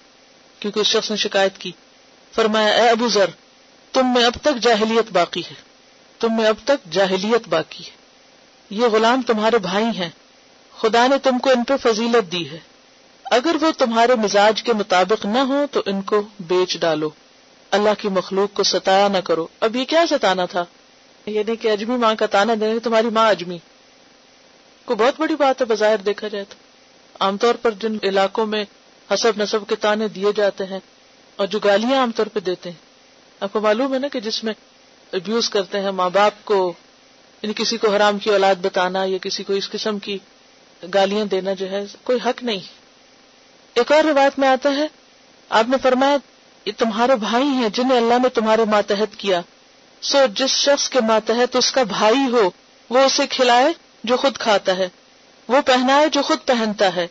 کیونکہ اس شخص نے شکایت کی، فرمایا اے ابو ذر، تم میں اب تک جاہلیت باقی ہے، تم میں اب تک جاہلیت باقی ہے، یہ غلام تمہارے بھائی ہیں، خدا نے تم کو ان پہ فضیلت دی ہے، اگر وہ تمہارے مزاج کے مطابق نہ ہوں تو ان کو بیچ ڈالو، اللہ کی مخلوق کو ستایا نہ کرو۔ اب یہ کیا ستانا تھا؟ یعنی کہ اجمی ماں کا تانا دینے، تمہاری ماں اجمی، کو بہت بڑی بات ہے بظاہر دیکھا جائے تو۔ عام طور پر جن علاقوں میں حسب نسب کے تانے دیے جاتے ہیں اور جو گالیاں عام طور پہ دیتے ہیں، آپ کو معلوم ہے نا کہ جس میں ابیوز کرتے ہیں ماں باپ کو، یعنی کسی کو حرام کی اولاد بتانا یا کسی کو اس قسم کی گالیاں دینا جو ہے کوئی حق نہیں۔ ایک اور روایت میں آتا ہے آپ نے فرمایا یہ تمہارے بھائی ہیں جنہیں اللہ نے تمہارے ماتحت کیا، سو جس شخص کے ماتحت اس کا بھائی ہو وہ اسے کھلائے جو خود کھاتا ہے، وہ پہنائے جو خود پہنتا ہے،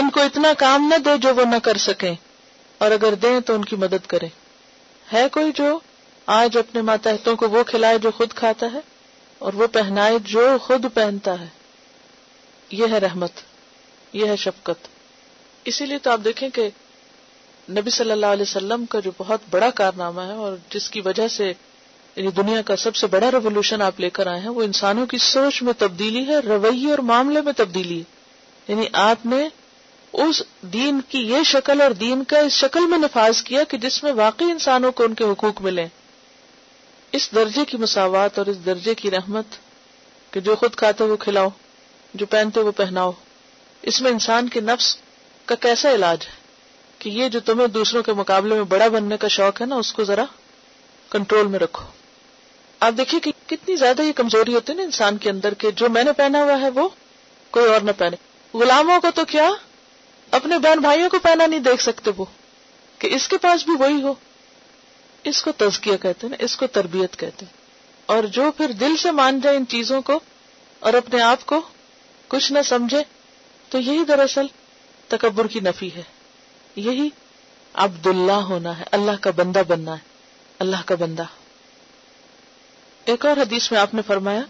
ان کو اتنا کام نہ دے جو وہ نہ کر سکیں، اور اگر دیں تو ان کی مدد کریں۔ ہے کوئی جو آج اپنے ماتحتوں کو وہ کھلائے جو خود کھاتا ہے اور وہ پہنائے جو خود پہنتا ہے؟ یہ ہے رحمت، یہ ہے شفقت۔ اسی لیے تو آپ دیکھیں کہ نبی صلی اللہ علیہ وسلم کا جو بہت بڑا کارنامہ ہے اور جس کی وجہ سے دنیا کا سب سے بڑا ریولیوشن آپ لے کر آئے ہیں، وہ انسانوں کی سوچ میں تبدیلی ہے، رویے اور معاملے میں تبدیلی ہے۔ یعنی آپ نے اس دین کی یہ شکل اور دین کا اس شکل میں نفاذ کیا کہ جس میں واقعی انسانوں کو ان کے حقوق ملیں۔ اس درجے کی مساوات اور اس درجے کی رحمت کہ جو خود کھاتے وہ کھلاؤ، جو پہنتے وہ پہناؤ، اس میں انسان کے نفس کا کیسا علاج ہے کہ یہ جو تمہیں دوسروں کے مقابلے میں بڑا بننے کا شوق ہے نا، اس کو ذرا کنٹرول میں رکھو۔ آپ دیکھیے کہ کتنی زیادہ یہ کمزوری ہوتی ہے نا انسان کے اندر کے جو میں نے پہنا ہوا ہے وہ کوئی اور نہ پہنے۔ غلاموں کو تو کیا اپنے بہن بھائیوں کو پہنا نہیں دیکھ سکتے وہ کہ اس کے پاس بھی وہی ہو۔ اس کو تزکیہ کہتے ہیں نا، اس کو تربیت کہتے ہیں۔ اور جو پھر دل سے مان جائے ان چیزوں کو اور اپنے آپ کو کچھ نہ سمجھے تو یہی دراصل تکبر کی نفی ہے، یہی عبداللہ ہونا ہے، اللہ کا بندہ بننا ہے، اللہ کا بندہ۔ ایک اور حدیث میں آپ نے فرمایا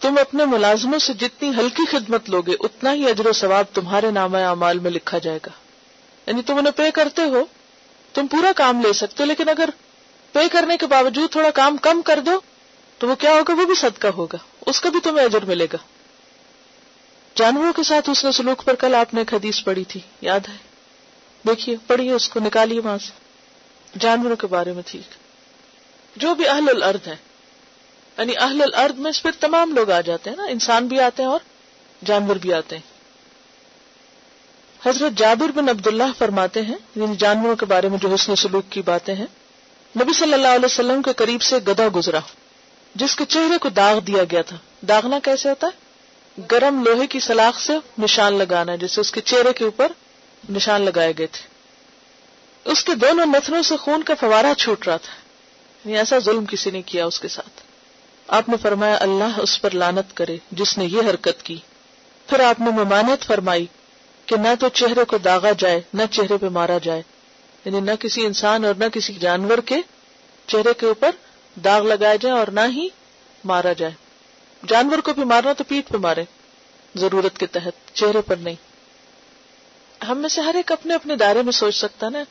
تم اپنے ملازموں سے جتنی ہلکی خدمت لوگے اتنا ہی اجر و ثواب تمہارے نامہ اعمال میں لکھا جائے گا۔ یعنی تم انہیں پے کرتے ہو، تم پورا کام لے سکتے ہو، لیکن اگر پے کرنے کے باوجود تھوڑا کام کم کر دو تو وہ کیا ہوگا؟ وہ بھی صدقہ ہوگا، اس کا بھی تمہیں اجر ملے گا۔ جانوروں کے ساتھ حسن سلوک پر کل آپ نے ایک حدیث پڑھی تھی، یاد ہے؟ دیکھیے، پڑھیے، اس کو نکالیے وہاں سے، جانوروں کے بارے میں۔ ٹھیک، جو بھی اہل الارض ہیں، یعنی اہل الارض میں اس پر تمام لوگ آ جاتے ہیں نا، انسان بھی آتے ہیں اور جانور بھی آتے ہیں۔ حضرت جابر بن عبداللہ فرماتے ہیں، یعنی جانوروں کے بارے میں جو حسن سلوک کی باتیں ہیں، نبی صلی اللہ علیہ وسلم کے قریب سے گدھا گزرا جس کے چہرے کو داغ دیا گیا تھا۔ داغنا کیسے ہوتا ہے؟ گرم لوہے کی سلاخ سے نشان لگانا، جسے اس کے چہرے کے اوپر نشان لگائے گئے تھے۔ اس کے دونوں نتنوں سے خون کا فوارہ چھوٹ رہا تھا، یعنی ایسا ظلم کسی نے کیا اس کے ساتھ۔ آپ نے فرمایا اللہ اس پر لعنت کرے جس نے یہ حرکت کی۔ پھر آپ نے ممانعت فرمائی کہ نہ تو چہرے کو داغا جائے نہ چہرے پہ مارا جائے، یعنی نہ کسی انسان اور نہ کسی جانور کے چہرے کے اوپر داغ لگایا جائے اور نہ ہی مارا جائے۔ جانور کو بھی مارنا تو پیٹھ پہ مارے، ضرورت کے تحت، چہرے پر نہیں۔ ہم میں سے ہر ایک اپنے اپنے دائرے میں سوچ سکتا نا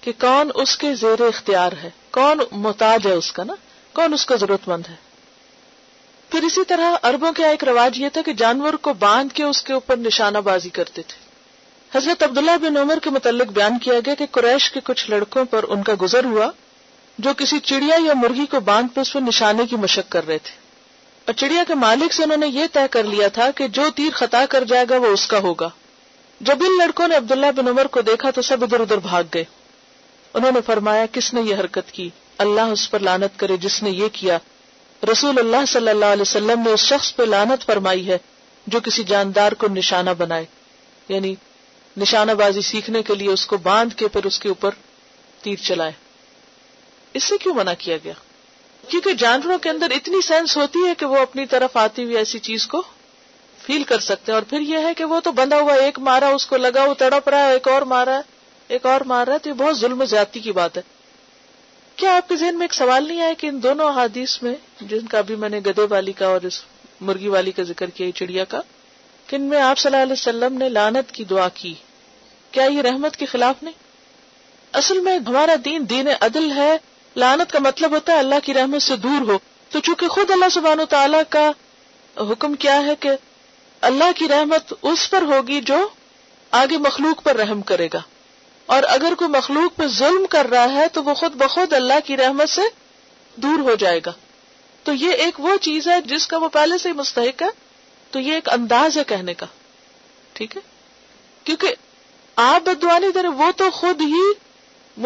کہ کون اس کے زیر اختیار ہے، کون محتاج ہے اس کا، نا کون اس کا ضرورت مند ہے۔ پھر اسی طرح عربوں کا ایک رواج یہ تھا کہ جانور کو باندھ کے اس کے اوپر نشانہ بازی کرتے تھے۔ حضرت عبداللہ بن عمر کے متعلق بیان کیا گیا کہ قریش کے کچھ لڑکوں پر ان کا گزر ہوا جو کسی چڑیا یا مرغی کو باندھ پر اس پر نشانے کی مشق کر رہے تھے، اور چڑیا کے مالک سے انہوں نے یہ طے کر لیا تھا کہ جو تیر خطا کر جائے گا وہ اس کا ہوگا۔ جب ان لڑکوں نے عبداللہ بن عمر کو دیکھا تو سب ادھر ادھر بھاگ گئے۔ انہوں نے فرمایا کس نے یہ حرکت کی؟ اللہ اس پر لعنت کرے جس نے یہ کیا۔ رسول اللہ صلی اللہ علیہ وسلم نے اس شخص پہ لعنت فرمائی ہے جو کسی جاندار کو نشانہ بنائے، یعنی نشانہ بازی سیکھنے کے لیے اس کو باندھ کے پھر اس کے اوپر تیر چلائے۔ اس سے کیوں منع کیا گیا؟ کیونکہ جانوروں کے اندر اتنی سینس ہوتی ہے کہ وہ اپنی طرف آتی ہوئی ایسی چیز کو فیل کر سکتے ہیں، اور پھر یہ ہے کہ وہ تو بندھا ہوا، ایک مارا اس کو لگا، وہ تڑپ رہا ہے، ایک اور مارا ہے، ایک اور مار رہا ہے، تو یہ بہت ظلم و زیادتی کی بات ہے۔ کیا آپ کے ذہن میں ایک سوال نہیں آیا کہ ان دونوں احادیث میں، جن کا بھی میں نے گدھے والی کا اور اس مرغی والی کا ذکر کیا چڑیا کا، کہ ان میں آپ صلی اللہ علیہ وسلم نے لعنت کی دعا کی، کیا یہ رحمت کے خلاف نہیں؟ اصل میں ہمارا دین دین عدل ہے، لعنت کا مطلب ہوتا ہے اللہ کی رحمت سے دور ہو، تو چونکہ خود اللہ سبحانہ و تعالیٰ کا حکم کیا ہے کہ اللہ کی رحمت اس پر ہوگی جو آگے مخلوق پر رحم کرے گا، اور اگر کوئی مخلوق پر ظلم کر رہا ہے تو وہ خود بخود اللہ کی رحمت سے دور ہو جائے گا۔ تو یہ ایک وہ چیز ہے جس کا وہ پہلے سے مستحق ہے، تو یہ ایک انداز ہے کہنے کا، ٹھیک ہے، کیونکہ آپ بد دعا نہیں دے رہے، وہ تو خود ہی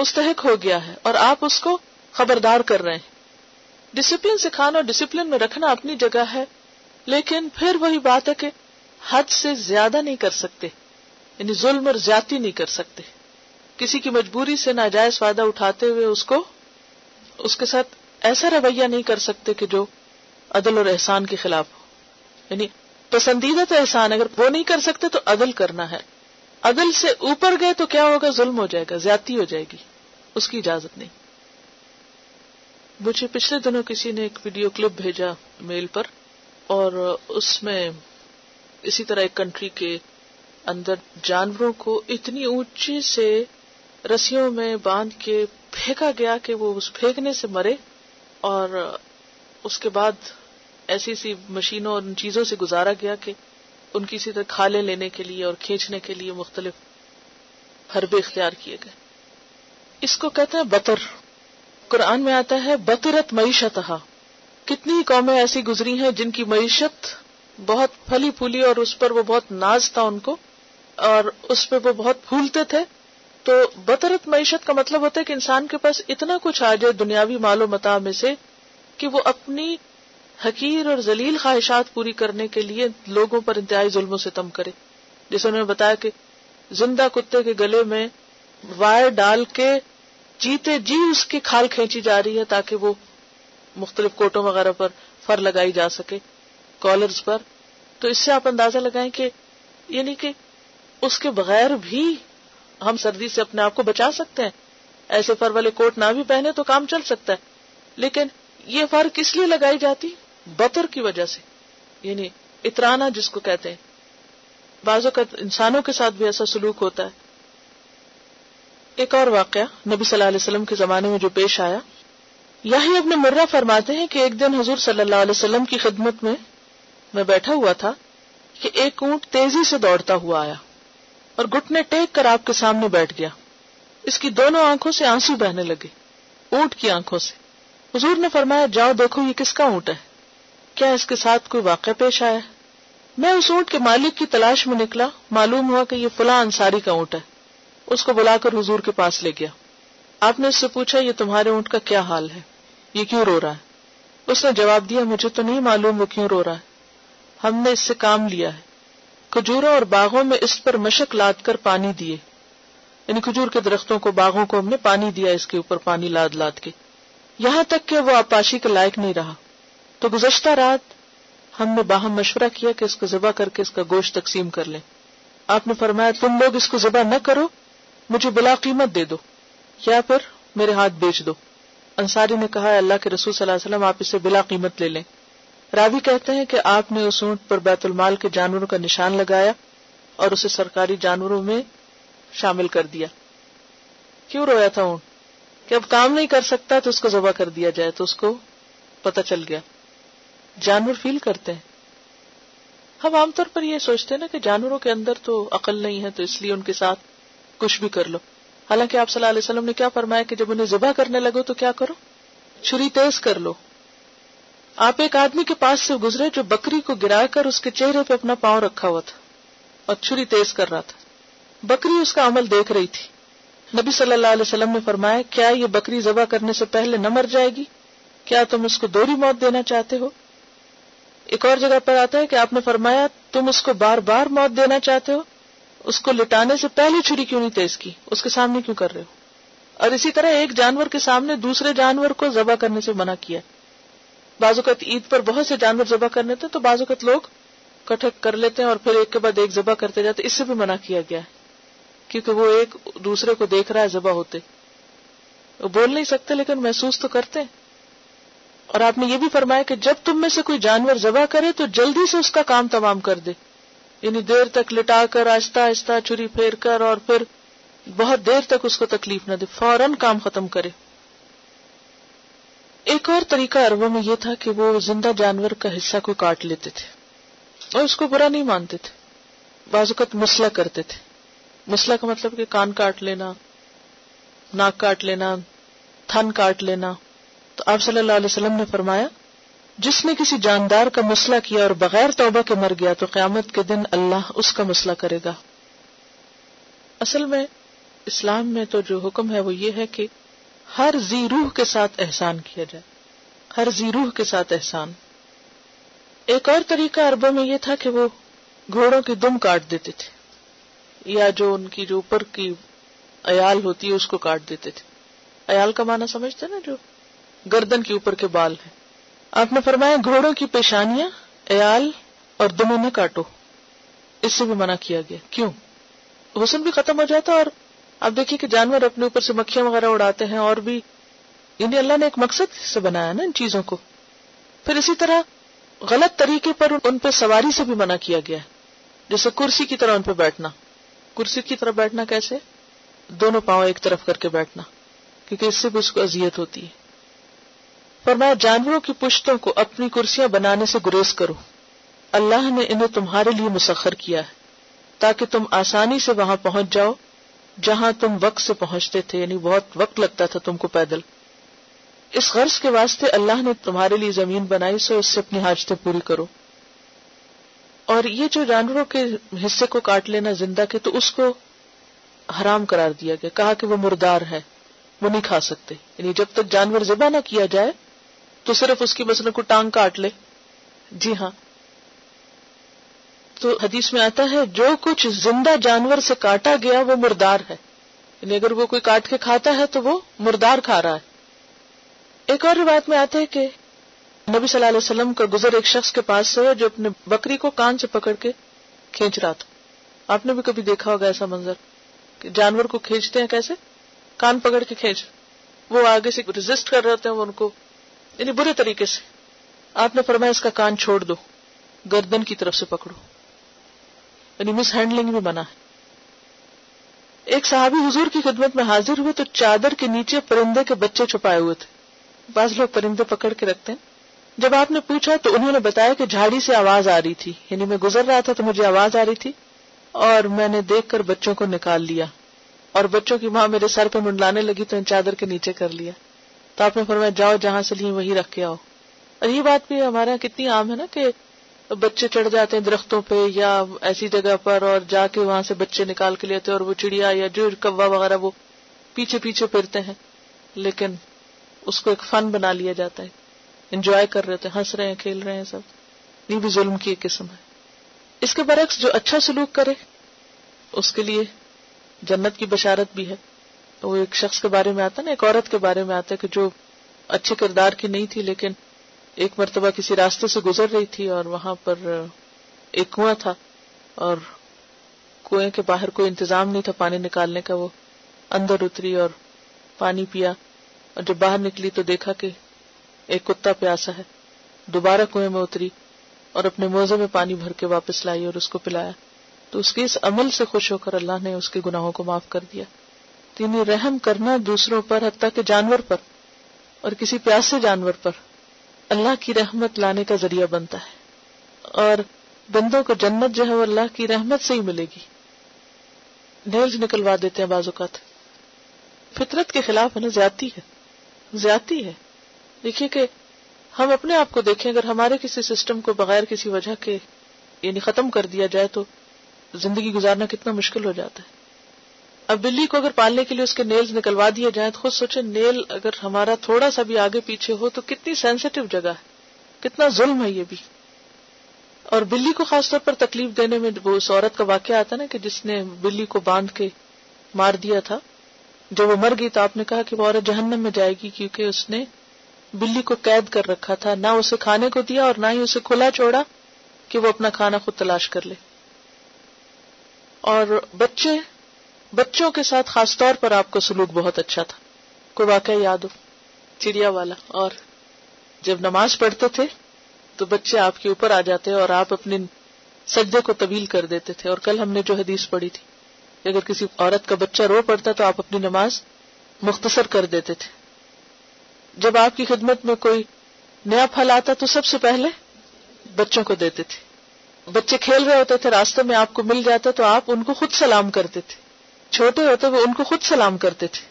مستحق ہو گیا ہے اور آپ اس کو خبردار کر رہے ہیں۔ ڈسپلن سکھانا اور ڈسپلن میں رکھنا اپنی جگہ ہے، لیکن پھر وہی بات ہے کہ حد سے زیادہ نہیں کر سکتے، یعنی ظلم اور زیادتی نہیں کر سکتے، کسی کی مجبوری سے ناجائز فائدہ اٹھاتے ہوئے اس کو اس کے ساتھ ایسا رویہ نہیں کر سکتے کہ جو عدل اور احسان کے خلاف ہو، یعنی پسندیدہ تو احسان، اگر وہ نہیں کر سکتے تو عدل کرنا ہے، عدل سے اوپر گئے تو کیا ہوگا؟ ظلم ہو جائے گا، زیادتی ہو جائے گی، اس کی اجازت نہیں۔ مجھے پچھلے دنوں کسی نے ایک ویڈیو کلپ بھیجا میل پر، اور اس میں اسی طرح ایک کنٹری کے اندر جانوروں کو اتنی اونچی سے رسیوں میں باندھ کے پھینکا گیا کہ وہ اس پھینکنے سے مرے، اور اس کے بعد ایسی ایسی مشینوں اور ان چیزوں سے گزارا گیا کہ ان کی اسی طرح کھالیں لینے کے لیے اور کھینچنے کے لیے مختلف حربے اختیار کیے گئے۔ اس کو کہتے ہیں بتر، قرآن میں آتا ہے بطرت معیشتہا۔ کتنی قومیں ایسی گزری ہیں جن کی معیشت بہت پھلی پھولی اور اس پر وہ بہت ناز تھا ان کو، اور اس پہ وہ بہت پھولتے تھے۔ تو بطرت معیشت کا مطلب ہوتا ہے کہ انسان کے پاس اتنا کچھ آ جائے دنیاوی مال و متاع میں سے کہ وہ اپنی حقیر اور ذلیل خواہشات پوری کرنے کے لیے لوگوں پر انتہائی ظلم و ستم کرے، جسے انہوں نے بتایا کہ زندہ کتے کے گلے میں وائر ڈال کے جیتے جی اس کی کھال کھینچی جا رہی ہے تاکہ وہ مختلف کوٹوں وغیرہ پر فر لگائی جا سکے، کالرز پر۔ تو اس سے آپ اندازہ لگائیں کہ یعنی کہ اس کے بغیر بھی ہم سردی سے اپنے آپ کو بچا سکتے ہیں، ایسے فر والے کوٹ نہ بھی پہنے تو کام چل سکتا ہے، لیکن یہ فر کس لیے لگائی جاتی؟ بطر کی وجہ سے، یعنی اترانا جس کو کہتے ہیں۔ بعضوں کا انسانوں کے ساتھ بھی ایسا سلوک ہوتا ہے۔ ایک اور واقعہ نبی صلی اللہ علیہ وسلم کے زمانے میں جو پیش آیا، یحییٰ ابن مرہ فرماتے ہیں کہ ایک دن حضور صلی اللہ علیہ وسلم کی خدمت میں میں بیٹھا ہوا تھا کہ ایک اونٹ تیزی سے دوڑتا ہوا آیا اور گھٹنے ٹیک کر آپ کے سامنے بیٹھ گیا، اس کی دونوں آنکھوں سے آنسو بہنے لگے، اونٹ کی آنکھوں سے۔ حضور نے فرمایا، جاؤ دیکھو یہ کس کا اونٹ ہے، کیا اس کے ساتھ کوئی واقعہ پیش آیا ہے؟ میں اس اونٹ کے مالک کی تلاش میں نکلا، معلوم ہوا کہ یہ فلاں انصاری کا اونٹ ہے۔ اس کو بلا کر حضور کے پاس لے گیا، آپ نے اس سے پوچھا یہ تمہارے اونٹ کا کیا حال ہے، یہ کیوں رو رہا ہے؟ اس نے جواب دیا، مجھے تو نہیں معلوم وہ کیوں رو رہا ہے، ہم نے اس سے کام لیا ہے، کھجوروں اور باغوں میں اس پر مشک لاد کر پانی دیے، یعنی کھجور کے درختوں کو، باغوں کو ہم نے پانی دیا، اس کے اوپر پانی لاد لاد کے، یہاں تک کہ وہ آپاشی کے لائق نہیں رہا۔ تو گزشتہ رات ہم نے باہم مشورہ کیا کہ اس کو ذبح کر کے اس کا گوشت تقسیم کر لیں۔ آپ نے فرمایا، تم لوگ اس کو ذبح نہ کرو، مجھے بلا قیمت دے دو یا پھر میرے ہاتھ بیچ دو۔ انصاری نے کہا، اللہ کے رسول صلی اللہ علیہ وسلم، آپ اسے بلا قیمت لے لیں۔ راوی کہتے ہیں کہ آپ نے اس اونٹ پر بیت المال کے جانوروں کا نشان لگایا اور اسے سرکاری جانوروں میں شامل کر دیا۔ کیوں رویا تھا اونٹ؟ کہ اب کام نہیں کر سکتا تو اس کو ذبح کر دیا جائے، تو اس کو پتہ چل گیا۔ جانور فیل کرتے ہیں، ہم عام طور پر یہ سوچتے ہیں نا کہ جانوروں کے اندر تو عقل نہیں ہے تو اس لیے ان کے ساتھ کچھ بھی کر لو، حالانکہ آپ صلی اللہ علیہ وسلم نے کیا فرمایا کہ جب انہیں ذبح کرنے لگو تو کیا کرو؟ چھری تیز کر لو۔ آپ ایک آدمی کے پاس سے گزرے جو بکری کو گرا کر اس کے چہرے پہ اپنا پاؤں رکھا ہوا تھا اور چھری تیز کر رہا تھا، بکری اس کا عمل دیکھ رہی تھی۔ نبی صلی اللہ علیہ وسلم نے فرمایا، کیا یہ بکری ذبح کرنے سے پہلے نہ مر جائے گی؟ کیا تم اس کو دوہری موت دینا چاہتے ہو؟ ایک اور جگہ پر آتا ہے کہ آپ نے فرمایا، تم اس کو بار بار موت دینا چاہتے ہو، اس کو لٹانے سے پہلے چھری کیوں نہیں تیز کی، اس کے سامنے کیوں کر رہے ہو؟ اور اسی طرح ایک جانور کے سامنے دوسرے جانور کو ذبح کرنے سے منع کیا۔ بعض اوقات عید پر بہت سے جانور ذبح کرنے تھے تو بعض اوقات لوگ کٹھک کر لیتے ہیں اور پھر ایک کے بعد ایک ذبح کرتے جاتے، اس سے بھی منع کیا گیا ہے، کیونکہ وہ ایک دوسرے کو دیکھ رہا ہے ذبح ہوتے، وہ بول نہیں سکتے لیکن محسوس تو کرتے ہیں۔ اور آپ نے یہ بھی فرمایا کہ جب تم میں سے کوئی جانور ذبح کرے تو جلدی سے اس کا کام تمام کر دے، یعنی دیر تک لٹا کر آہستہ آہستہ چھری پھیر کر اور پھر بہت دیر تک اس کو تکلیف نہ دے، فوراً کام ختم کرے۔ ایک اور طریقہ عربوں میں یہ تھا کہ وہ زندہ جانور کا حصہ کو کاٹ لیتے تھے اور اس کو برا نہیں مانتے تھے، بعض وقت مسلہ کرتے تھے۔ مسلہ کا مطلب کہ کان کاٹ لینا، ناک کاٹ لینا، تھن کاٹ لینا۔ تو آپ صلی اللہ علیہ وسلم نے فرمایا جس نے کسی جاندار کا مسلہ کیا اور بغیر توبہ کے مر گیا تو قیامت کے دن اللہ اس کا مسلہ کرے گا۔ اصل میں اسلام میں تو جو حکم ہے وہ یہ ہے کہ ہر ذی روح کے ساتھ احسان کیا جائے، ہر ذی روح کے ساتھ احسان۔ ایک اور طریقہ عربوں میں یہ تھا کہ وہ گھوڑوں کی دم کاٹ دیتے تھے، یا جو ان کی جو اوپر کی ایال ہوتی ہے اس کو کاٹ دیتے تھے۔ ایال کا معنی سمجھتے نا، جو گردن کے اوپر کے بال ہیں۔ آپ نے فرمایا گھوڑوں کی پیشانیاں، ایال اور دموں نہ کاٹو، اس سے بھی منع کیا گیا۔ کیوں؟ حسن بھی ختم ہو جاتا، اور آپ دیکھیے کہ جانور اپنے اوپر سے مکھیاں وغیرہ اڑاتے ہیں، اور بھی یعنی اللہ نے ایک مقصد سے بنایا نا ان چیزوں کو۔ پھر اسی طرح غلط طریقے پر ان پہ سواری سے بھی منع کیا گیا ہے، جیسے کرسی کی طرح ان پہ بیٹھنا۔ کرسی کی طرح بیٹھنا کیسے؟ دونوں پاؤں ایک طرف کر کے بیٹھنا، کیونکہ اس سے بھی اس کو اذیت ہوتی ہے۔ فرمایا جانوروں کی پشتوں کو اپنی کرسیاں بنانے سے گریز کرو، اللہ نے انہیں تمہارے لیے مسخر کیا ہے تاکہ تم آسانی سے وہاں پہنچ جاؤ جہاں تم وقت سے پہنچتے تھے، یعنی بہت وقت لگتا تھا تم کو پیدل۔ اس غرض کے واسطے اللہ نے تمہارے لیے زمین بنائی، سو اس سے اپنی حاجتیں پوری کرو۔ اور یہ جو جانوروں کے حصے کو کاٹ لینا زندہ کے، تو اس کو حرام قرار دیا گیا، کہا کہ وہ مردار ہے، وہ نہیں کھا سکتے۔ یعنی جب تک جانور ذبح نہ کیا جائے تو صرف اس کی مثلا کو ٹانگ کاٹ لے، جی ہاں، تو حدیث میں آتا ہے جو کچھ زندہ جانور سے کاٹا گیا وہ مردار ہے، یعنی اگر وہ کوئی کاٹ کے کھاتا ہے تو وہ مردار کھا رہا ہے۔ ایک اور روایت میں آتا ہے کہ نبی صلی اللہ علیہ وسلم کا گزر ایک شخص کے پاس سے ہوا جو اپنے بکری کو کان سے پکڑ کے کھینچ رہا تھا۔ آپ نے بھی کبھی دیکھا ہوگا ایسا منظر کہ جانور کو کھینچتے ہیں، کیسے؟ کان پکڑ کے کھینچ، وہ آگے سے ریزسٹ کر رہے ہوتے ہیں وہ ان کو، یعنی برے طریقے سے۔ آپ نے فرمایا اس کا کان چھوڑ دو، گردن کی طرف سے پکڑو، یعنی مس ہینڈلنگ میں منع ہے۔ ایک صحابی حضور کی خدمت میں حاضر ہوئے تو چادر کے نیچے پرندے کے بچے چھپائے ہوئے تھے، بعض لوگ پرندے پکڑ کے رکھتے ہیں۔ جب آپ نے پوچھا تو انہوں نے بتایا کہ جھاڑی سے آواز آ رہی تھی، یعنی میں گزر رہا تھا تو مجھے آواز آ رہی تھی اور میں نے دیکھ کر بچوں کو نکال لیا، اور بچوں کی ماں میرے سر پہ منڈلانے لگی تو ان چادر کے نیچے کر لیا۔ تو آپ نے فرمایا جاؤ جہاں سے لیے وہی رکھ کے آؤ۔ اور یہ بات بھی ہمارے یہاں کتنی عام ہے نا کہ بچے چڑھ جاتے ہیں درختوں پہ یا ایسی جگہ پر، اور جا کے وہاں سے بچے نکال کے لیتے، اور وہ چڑیا یا جو کوا وغیرہ وہ پیچھے پیچھے پھرتے ہیں، لیکن اس کو ایک فن بنا لیا جاتا ہے، انجوائے کر رہے ہوتے ہیں، ہنس رہے ہیں، کھیل رہے ہیں سب۔ یہ بھی ظلم کی ایک قسم ہے۔ اس کے برعکس جو اچھا سلوک کرے اس کے لیے جنت کی بشارت بھی ہے۔ وہ ایک شخص کے بارے میں آتا ہے نا، ایک عورت کے بارے میں آتا ہے کہ جو اچھے کردار کی نہیں تھی، لیکن ایک مرتبہ کسی راستے سے گزر رہی تھی اور وہاں پر ایک کنواں تھا، اور کنویں کے باہر کوئی انتظام نہیں تھا پانی نکالنے کا۔ وہ اندر اتری اور پانی پیا، اور جب باہر نکلی تو دیکھا کہ ایک کتا پیاسا ہے۔ دوبارہ کنویں میں اتری اور اپنے موزے میں پانی بھر کے واپس لائی اور اس کو پلایا، تو اس کے اس عمل سے خوش ہو کر اللہ نے اس کے گناہوں کو معاف کر دیا۔ یعنی رحم کرنا دوسروں پر، حتیٰ کہ جانور پر، اور کسی پیاسے جانور پر اللہ کی رحمت لانے کا ذریعہ بنتا ہے، اور بندوں کو جنت جو ہے وہ اللہ کی رحمت سے ہی ملے گی۔ نیلز نکلوا دیتے ہیں بعض اوقات، فطرت کے خلاف ہے نا، زیادتی ہے، زیادتی ہے۔ دیکھیے کہ ہم اپنے آپ کو دیکھیں، اگر ہمارے کسی سسٹم کو بغیر کسی وجہ کے یعنی ختم کر دیا جائے تو زندگی گزارنا کتنا مشکل ہو جاتا ہے۔ اب بلی کو اگر پالنے کے لیے اس کے نیلز نکلوا دیے جائیں تو خود سوچیں، نیل اگر ہمارا تھوڑا سا بھی آگے پیچھے ہو تو کتنی سینسیٹیو جگہ ہے، کتنا ظلم ہے یہ بھی۔ اور بلی کو خاص طور پر تکلیف دینے میں وہ اس عورت کا واقعہ آتا نا کہ جس نے بلی کو باندھ کے مار دیا تھا، جب وہ مر گئی تو آپ نے کہا کہ وہ عورت جہنم میں جائے گی، کیونکہ اس نے بلی کو قید کر رکھا تھا، نہ اسے کھانے کو دیا اور نہ ہی اسے کھلا چھوڑا کہ وہ اپنا کھانا خود تلاش کر لے۔ اور بچے بچوں کے ساتھ خاص طور پر آپ کا سلوک بہت اچھا تھا، کوئی واقعہ یاد ہو؟ چڑیا والا اور جب نماز پڑھتے تھے تو بچے آپ کے اوپر آ جاتے اور آپ اپنے سجدے کو طویل کر دیتے تھے. اور کل ہم نے جو حدیث پڑھی تھی کہ اگر کسی عورت کا بچہ رو پڑتا تو آپ اپنی نماز مختصر کر دیتے تھے. جب آپ کی خدمت میں کوئی نیا پھل آتا تو سب سے پہلے بچوں کو دیتے تھے. بچے کھیل رہے ہوتے تھے, راستے میں آپ کو مل جاتا تو آپ ان کو خود سلام کرتے تھے. چھوٹے ہوتے وہ ان کو خود سلام کرتے تھے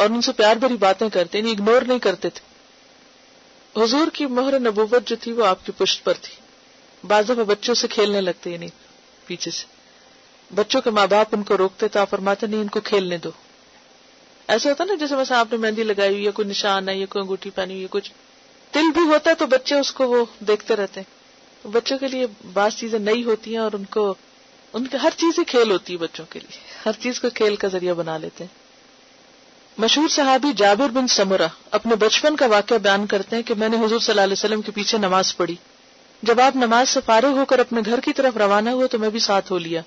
اور ان سے پیار بھری باتیں کرتے, انہیں اگنور نہیں کرتے تھے. حضور کی مہر نبوت جو تھی وہ آپ کی پشت پر تھی. بعض میں بچوں سے کھیلنے لگتے, یعنی پیچھے سے بچوں کے ماں باپ ان کو روکتے تو آپ فرماتے نہیں ان کو کھیلنے دو. ایسا ہوتا نا جیسے مثلا آپ نے مہندی لگائی ہوئی ہے, کوئی نشان ہے, یا کوئی انگوٹھی پہنی ہوئی ہے, کچھ تل بھی ہوتا ہے تو بچے اس کو وہ دیکھتے رہتے ہیں. بچوں کے لیے بعض چیزیں نئی ہوتی ہیں اور ان کو ان کے ہر چیز کھیل ہوتی ہے. بچوں کے لیے ہر چیز کو کھیل کا ذریعہ بنا لیتے ہیں. مشہور صحابی جابر بن سمرہ اپنے بچپن کا واقعہ بیان کرتے ہیں کہ میں نے حضور صلی اللہ علیہ وسلم کے پیچھے نماز پڑھی. جب آپ نماز سے فارغ ہو کر اپنے گھر کی طرف روانہ ہوئے تو میں بھی ساتھ ہو لیا.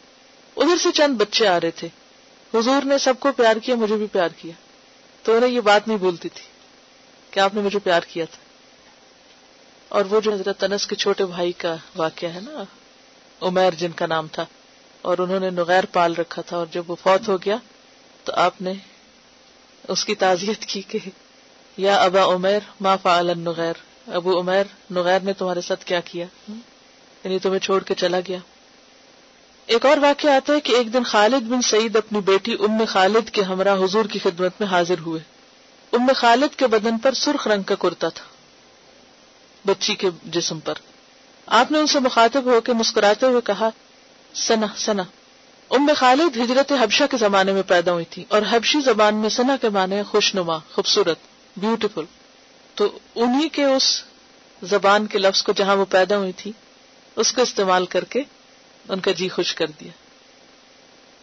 ادھر سے چند بچے آ رہے تھے. حضور نے سب کو پیار کیا, مجھے بھی پیار کیا, تو انہیں یہ بات نہیں بھولتی تھی کہ آپ نے مجھے پیار کیا تھا. اور وہ جو حضرت انس کے چھوٹے بھائی کا واقعہ ہے نا, عمیر جن کا نام تھا, اور انہوں نے نغیر پال رکھا تھا, اور جب وہ فوت ہو گیا تو آپ نے اس کی تعزیت کی کہ یا ابا عمیر ما فعل النغیر, ابو عمیر نغیر نے تمہارے ساتھ کیا کیا, یعنی تمہیں چھوڑ کے چلا گیا. ایک اور واقعہ آتا ہے کہ ایک دن خالد بن سعید اپنی بیٹی ام خالد کے ہمراہ حضور کی خدمت میں حاضر ہوئے. ام خالد کے بدن پر سرخ رنگ کا کرتا تھا, بچی کے جسم پر. آپ نے ان سے مخاطب ہو کے مسکراتے ہوئے کہا سنا سنا. ام خالد ہجرت حبشہ کے زمانے میں پیدا ہوئی تھی, اور حبشی زبان میں سنا کے معنی خوش نما, خوبصورت, بیوٹیفل. تو انہی کے اس زبان کے لفظ کو جہاں وہ پیدا ہوئی تھی اس کو استعمال کر کے ان کا جی خوش کر دیا.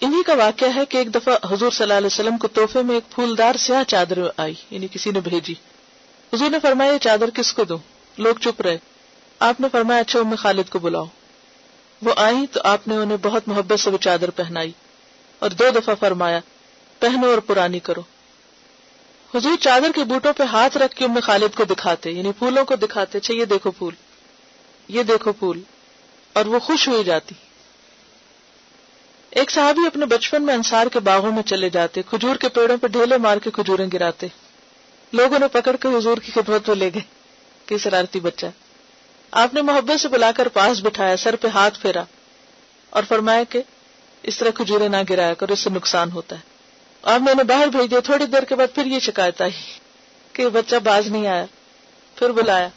انہی کا واقعہ ہے کہ ایک دفعہ حضور صلی اللہ علیہ وسلم کو تحفے میں ایک پھولدار سیاہ چادر آئی, یعنی کسی نے بھیجی. حضور نے فرمایا یہ چادر کس کو دوں؟ لوگ چپ رہے. آپ نے فرمایا اچھا ام خالد کو بلاؤ. وہ آئیں تو آپ نے انہیں بہت محبت سے وہ چادر پہنائی, اور دو دفعہ فرمایا پہنو اور پرانی کرو. حضور چادر کے بوٹوں پہ ہاتھ رکھ کے ام خالد کو دکھاتے, یعنی پھولوں کو دکھاتے, اچھا یہ دیکھو پھول, یہ دیکھو پھول, اور وہ خوش ہوئی جاتی. ایک صحابی اپنے بچپن میں انصار کے باغوں میں چلے جاتے, کھجور کے پیڑوں پہ ڈھیلے مار کے کھجوریں گراتے. لوگوں نے پکڑ کے حضور کی خدمت میں لے گئے کہ شرارتی بچہ. آپ نے محبت سے بلا کر پاس بٹھایا, سر پہ ہاتھ پھیرا اور فرمایا کہ اس طرح کھجوریں نہ گرایا کرو, اس سے نقصان ہوتا ہے. آپ نے انہیں باہر بھیج دیا. تھوڑی دیر کے بعد پھر یہ شکایت آئی کہ بچہ باز نہیں آیا. پھر بلایا,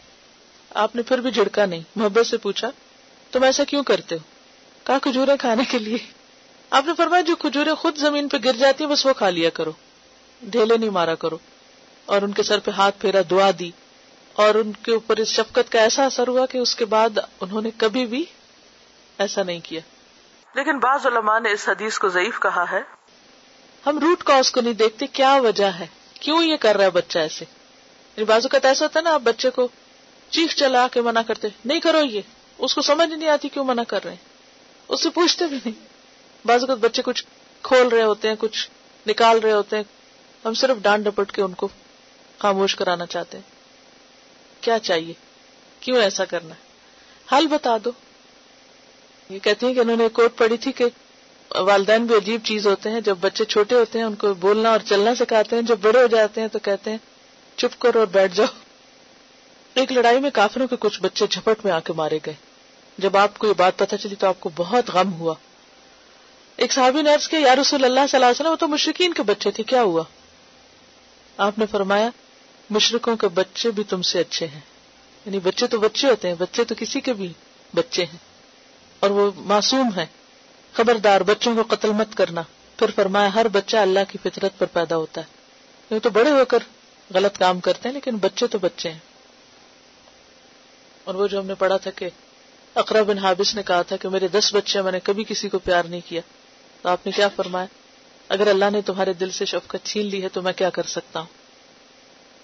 آپ نے پھر بھی جھڑکا نہیں. محبت سے پوچھا تم ایسا کیوں کرتے ہو؟ کہا کھجوریں کھانے کے لیے. آپ نے فرمایا جو کھجوریں خود زمین پہ گر جاتی ہیں بس وہ کھا لیا کرو, ڈھیلے نہیں مارا کرو. اور ان کے سر پہ ہاتھ پھیرا, دعا دی, اور ان کے اوپر اس شفقت کا ایسا اثر ہوا کہ اس کے بعد انہوں نے کبھی بھی ایسا نہیں کیا. لیکن بعض علماء نے اس حدیث کو ضعیف کہا ہے. ہم روٹ کاز کو نہیں دیکھتے, کیا وجہ ہے, کیوں یہ کر رہا ہے بچہ ایسے. بعض اوقات ایسا ہوتا ہے نا, آپ بچے کو چیخ چلا کے منع کرتے نہیں کرو, یہ اس کو سمجھ نہیں آتی کیوں منع کر رہے ہیں, اس سے پوچھتے بھی نہیں. بعض اوقات بچے کچھ کھول رہے ہوتے ہیں, کچھ نکال رہے ہوتے ہیں, ہم صرف ڈانٹ ڈپٹ کے ان کو خاموش کرانا چاہتے ہیں. کیا چاہیے, کیوں ایسا کرنا ہے, حل بتا دو. یہ کہتے ہیں کہ انہوں نے ایک کوٹ پڑھی تھی کہ والدین بھی عجیب چیز ہوتے ہیں. جب بچے چھوٹے ہوتے ہیں ان کو بولنا اور چلنا سکھاتے ہیں, جب بڑے ہو جاتے ہیں تو کہتے ہیں چپ کرو اور بیٹھ جاؤ. ایک لڑائی میں کافروں کے کچھ بچے جھپٹ میں آ کے مارے گئے. جب آپ کو یہ بات پتہ چلی تو آپ کو بہت غم ہوا. ایک صحابی نے عرض کیا یا رسول اللہ صلی اللہ علیہ وسلم وہ تو مشرکین کے بچے تھے, کیا ہوا؟ آپ نے فرمایا مشرکوں کے بچے بھی تم سے اچھے ہیں. یعنی بچے تو بچے ہوتے ہیں, بچے تو کسی کے بھی بچے ہیں, اور وہ معصوم ہیں. خبردار بچوں کو قتل مت کرنا. پھر فرمایا ہر بچہ اللہ کی فطرت پر پیدا ہوتا ہے, وہ تو بڑے ہو کر غلط کام کرتے ہیں لیکن بچے تو بچے ہیں. اور وہ جو ہم نے پڑھا تھا کہ اقرا بن حابس نے کہا تھا کہ میرے دس بچے ہیں, میں نے کبھی کسی کو پیار نہیں کیا. تو آپ نے کیا فرمایا, اگر اللہ نے تمہارے دل سے شفقت چھین لی ہے تو میں کیا کر سکتا ہوں.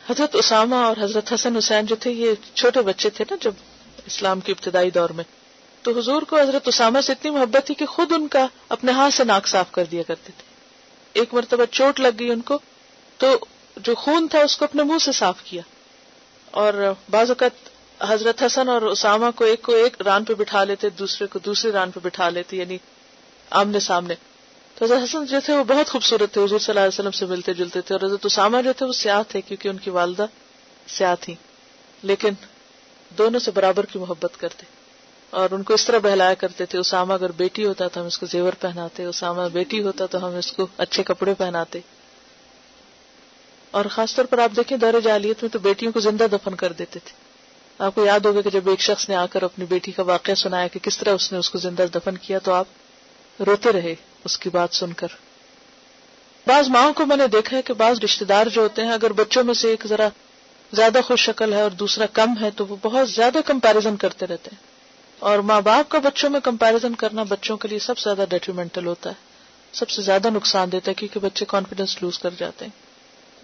حضرت اسامہ اور حضرت حسن حسین جو تھے یہ چھوٹے بچے تھے نا جب اسلام کے ابتدائی دور میں, تو حضور کو حضرت اسامہ سے اتنی محبت تھی کہ خود ان کا اپنے ہاتھ سے ناک صاف کر دیا کرتے تھے. ایک مرتبہ چوٹ لگ گئی ان کو تو جو خون تھا اس کو اپنے منہ سے صاف کیا, اور بعض اوقات حضرت حسن اور اسامہ کو ایک کو ایک ران پہ بٹھا لیتے, دوسرے کو دوسرے ران پہ بٹھا لیتے, یعنی آمنے سامنے. تو حضرت حسن جو تھے وہ بہت خوبصورت تھے, حضور صلی اللہ علیہ وسلم سے ملتے جلتے تھے, اور حضرت اسامہ جو تھے وہ سیاہ تھے کیونکہ ان کی والدہ سیاہ تھیں, لیکن دونوں سے برابر کی محبت کرتے اور ان کو اس طرح بہلایا کرتے تھے. اسامہ اگر بیٹی ہوتا تو ہم اس کو زیور پہناتے, اسامہ بیٹی ہوتا تو ہم اس کو اچھے کپڑے پہناتے. اور خاص طور پر آپ دیکھیں دور جاہلیت میں تو بیٹیوں کو زندہ دفن کر دیتے تھے. آپ کو یاد ہوگا کہ جب ایک شخص نے آ کر اپنی بیٹی کا واقعہ سنایا کہ کس طرح اس نے اس کو زندہ دفن کیا, تو آپ روتے رہے اس کی بات سن کر. بعض ماؤں کو میں نے دیکھا ہے کہ بعض رشتے دار جو ہوتے ہیں, اگر بچوں میں سے ایک ذرا زیادہ خوش شکل ہے اور دوسرا کم ہے تو وہ بہت زیادہ کمپیریزن کرتے رہتے ہیں, اور ماں باپ کا بچوں میں کمپیریزن کرنا بچوں کے لیے سب سے زیادہ ڈیٹریمنٹل ہوتا ہے, سب سے زیادہ نقصان دیتا ہے, کیونکہ بچے کانفیڈنس لوز کر جاتے ہیں.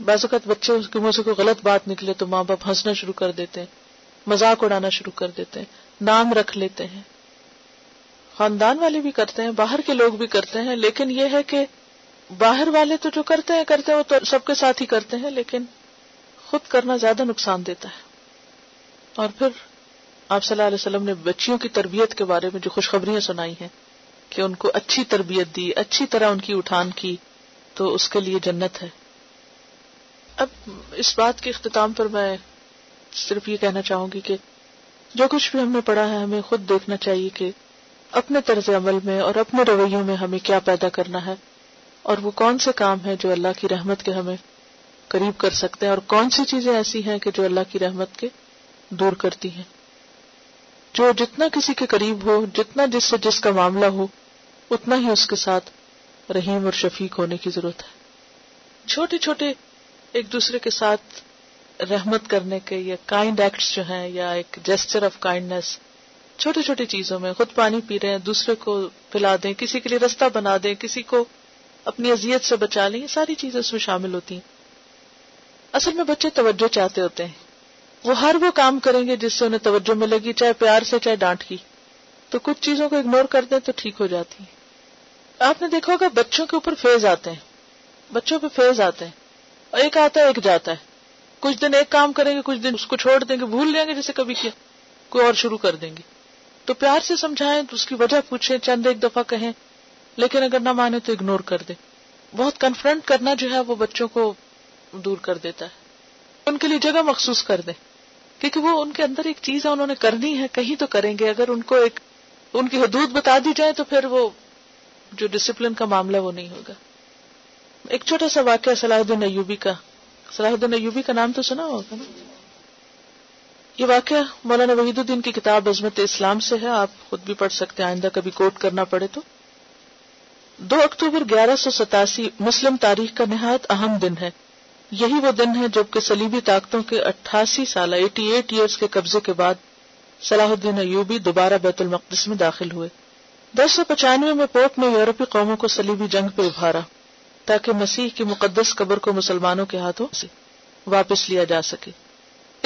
بعض اوقات بچے اس کے منہ سے کوئی غلط بات نکلے تو ماں باپ ہنسنا شروع کر دیتے ہیں, مذاق اڑانا شروع کر دیتے ہیں, نام رکھ لیتے ہیں. خاندان والے بھی کرتے ہیں, باہر کے لوگ بھی کرتے ہیں, لیکن یہ ہے کہ باہر والے تو جو کرتے ہیں کرتے ہیں وہ تو سب کے ساتھ ہی کرتے ہیں, لیکن خود کرنا زیادہ نقصان دیتا ہے. اور پھر آپ صلی اللہ علیہ وسلم نے بچیوں کی تربیت کے بارے میں جو خوشخبریاں سنائی ہیں کہ ان کو اچھی تربیت دی, اچھی طرح ان کی اٹھان کی, تو اس کے لیے جنت ہے. اب اس بات کے اختتام پر میں صرف یہ کہنا چاہوں گی کہ جو کچھ بھی ہم نے پڑھا ہے ہمیں خود دیکھنا چاہیے کہ اپنے طرز عمل میں اور اپنے رویوں میں ہمیں کیا پیدا کرنا ہے, اور وہ کون سے کام ہیں جو اللہ کی رحمت کے ہمیں قریب کر سکتے ہیں, اور کون سی چیزیں ایسی ہیں کہ جو اللہ کی رحمت کے دور کرتی ہیں. جو جتنا کسی کے قریب ہو, جتنا جس سے جس کا معاملہ ہو, اتنا ہی اس کے ساتھ رحیم اور شفیق ہونے کی ضرورت ہے. چھوٹے چھوٹے ایک دوسرے کے ساتھ رحمت کرنے کے یا کائنڈ ایکٹس جو ہیں, یا ایک جیسچر آف کائنڈنس, چھوٹی چھوٹی چیزوں میں, خود پانی پی رہے ہیں دوسرے کو پلا دیں, کسی کے لیے رستہ بنا دیں, کسی کو اپنی اذیت سے بچا لیں, یہ ساری چیزیں اس میں شامل ہوتی ہیں. اصل میں بچے توجہ چاہتے ہوتے ہیں, وہ ہر وہ کام کریں گے جس سے انہیں توجہ ملے گی, چاہے پیار سے چاہے ڈانٹ کی. تو کچھ چیزوں کو اگنور کر دیں تو ٹھیک ہو جاتی ہیں. آپ نے دیکھا ہوگا بچوں کے اوپر فیز آتے ہیں, بچوں پہ فیز آتے ہیں, اور ایک آتا ہے ایک جاتا ہے. کچھ دن ایک کام کریں گے, کچھ دن اس کو چھوڑ دیں گے, بھول جائیں گے جسے کبھی کیا, کوئی اور شروع کر دیں گے. تو پیار سے سمجھائیں, تو اس کی وجہ پوچھیں, چند ایک دفعہ کہیں, لیکن اگر نہ مانے تو اگنور کر دیں. بہت کنفرنٹ کرنا جو ہے وہ بچوں کو دور کر دیتا ہے. ان کے لیے جگہ مخصوص کر دیں, کیونکہ وہ ان کے اندر ایک چیز ہے, انہوں نے کرنی ہے, کہیں تو کریں گے. اگر ان کو ایک ان کی حدود بتا دی جائے تو پھر وہ جو ڈسپلن کا معاملہ وہ نہیں ہوگا. ایک چھوٹا سا واقعہ صلاح الدین ایوبی کا, صلاح الدین ایوبی کا نام تو سنا ہوگا نا. یہ واقعہ مولانا وحید الدین کی کتاب عظمت اسلام سے ہے, آپ خود بھی پڑھ سکتے ہیں آئندہ کبھی کوٹ کرنا پڑے تو. دو اکتوبر گیارہ سو ستاسی مسلم تاریخ کا نہایت اہم دن ہے. یہی وہ دن ہے جبکہ سلیبی طاقتوں کے اٹھاسی سالہ ایٹی ایٹ ایئرز کے قبضے کے بعد صلاح الدین ایوبی دوبارہ بیت المقدس میں داخل ہوئے. دس سو پچانوے میں پوپ نے یورپی قوموں کو سلیبی جنگ پہ ابھارا تاکہ مسیح کی مقدس قبر کو مسلمانوں کے ہاتھوں سے واپس لیا جا سکے.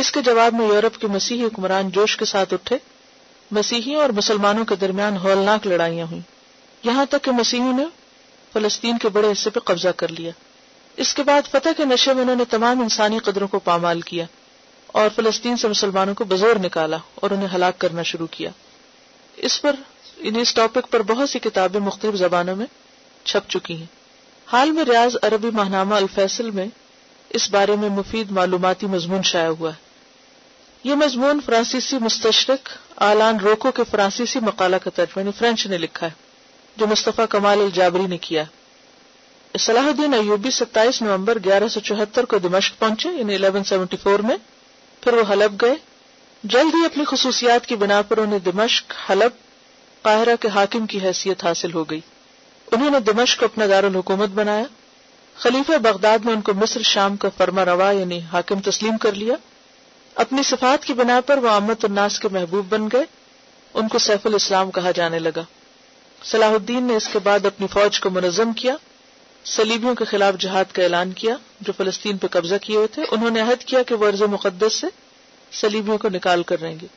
اس کے جواب میں یورپ کے مسیحی حکمران جوش کے ساتھ اٹھے. مسیحیوں اور مسلمانوں کے درمیان ہولناک لڑائیاں ہوئیں, یہاں تک کہ مسیحیوں نے فلسطین کے بڑے حصے پہ قبضہ کر لیا. اس کے بعد فتح کے نشے میں انہوں نے تمام انسانی قدروں کو پامال کیا اور فلسطین سے مسلمانوں کو بزور نکالا اور انہیں ہلاک کرنا شروع کیا. اس پر انہیں اس ٹاپک پر بہت سی کتابیں مختلف زبانوں میں چھپ چکی ہیں. حال میں ریاض عربی ماہنامہ الفیصل میں اس بارے میں مفید معلوماتی مضمون شائع ہوا ہے. یہ مضمون فرانسیسی مستشرق آلان روکو کے فرانسیسی مقالہ کا ترجمہ یعنی فرینچ نے لکھا ہے, جو مصطفیٰ کمال الجابری نے کیا. صلاح الدین ایوبی ستائیس نومبر گیارہ سو چوہتر کو دمشق پہنچے, یعنی الیون سیونٹی فور میں. پھر وہ حلب گئے. جلد ہی اپنی خصوصیات کی بنا پر انہیں دمشق, حلب, قاہرہ کے حاکم کی حیثیت حاصل ہو گئی. انہوں نے دمشق کو اپنا دارالحکومت بنایا. خلیفہ بغداد نے ان کو مصر شام کا فرما روا یعنی حاکم تسلیم کر لیا. اپنی صفات کی بنا پر وہ عامت الناس کے محبوب بن گئے, ان کو سیف الاسلام کہا جانے لگا. صلاح الدین نے اس کے بعد اپنی فوج کو منظم کیا, صلیبیوں کے خلاف جہاد کا اعلان کیا جو فلسطین پہ قبضہ کیے ہوئے تھے. انہوں نے عہد کیا کہ وہ ارض مقدس سے صلیبیوں کو نکال کر رہیں گے.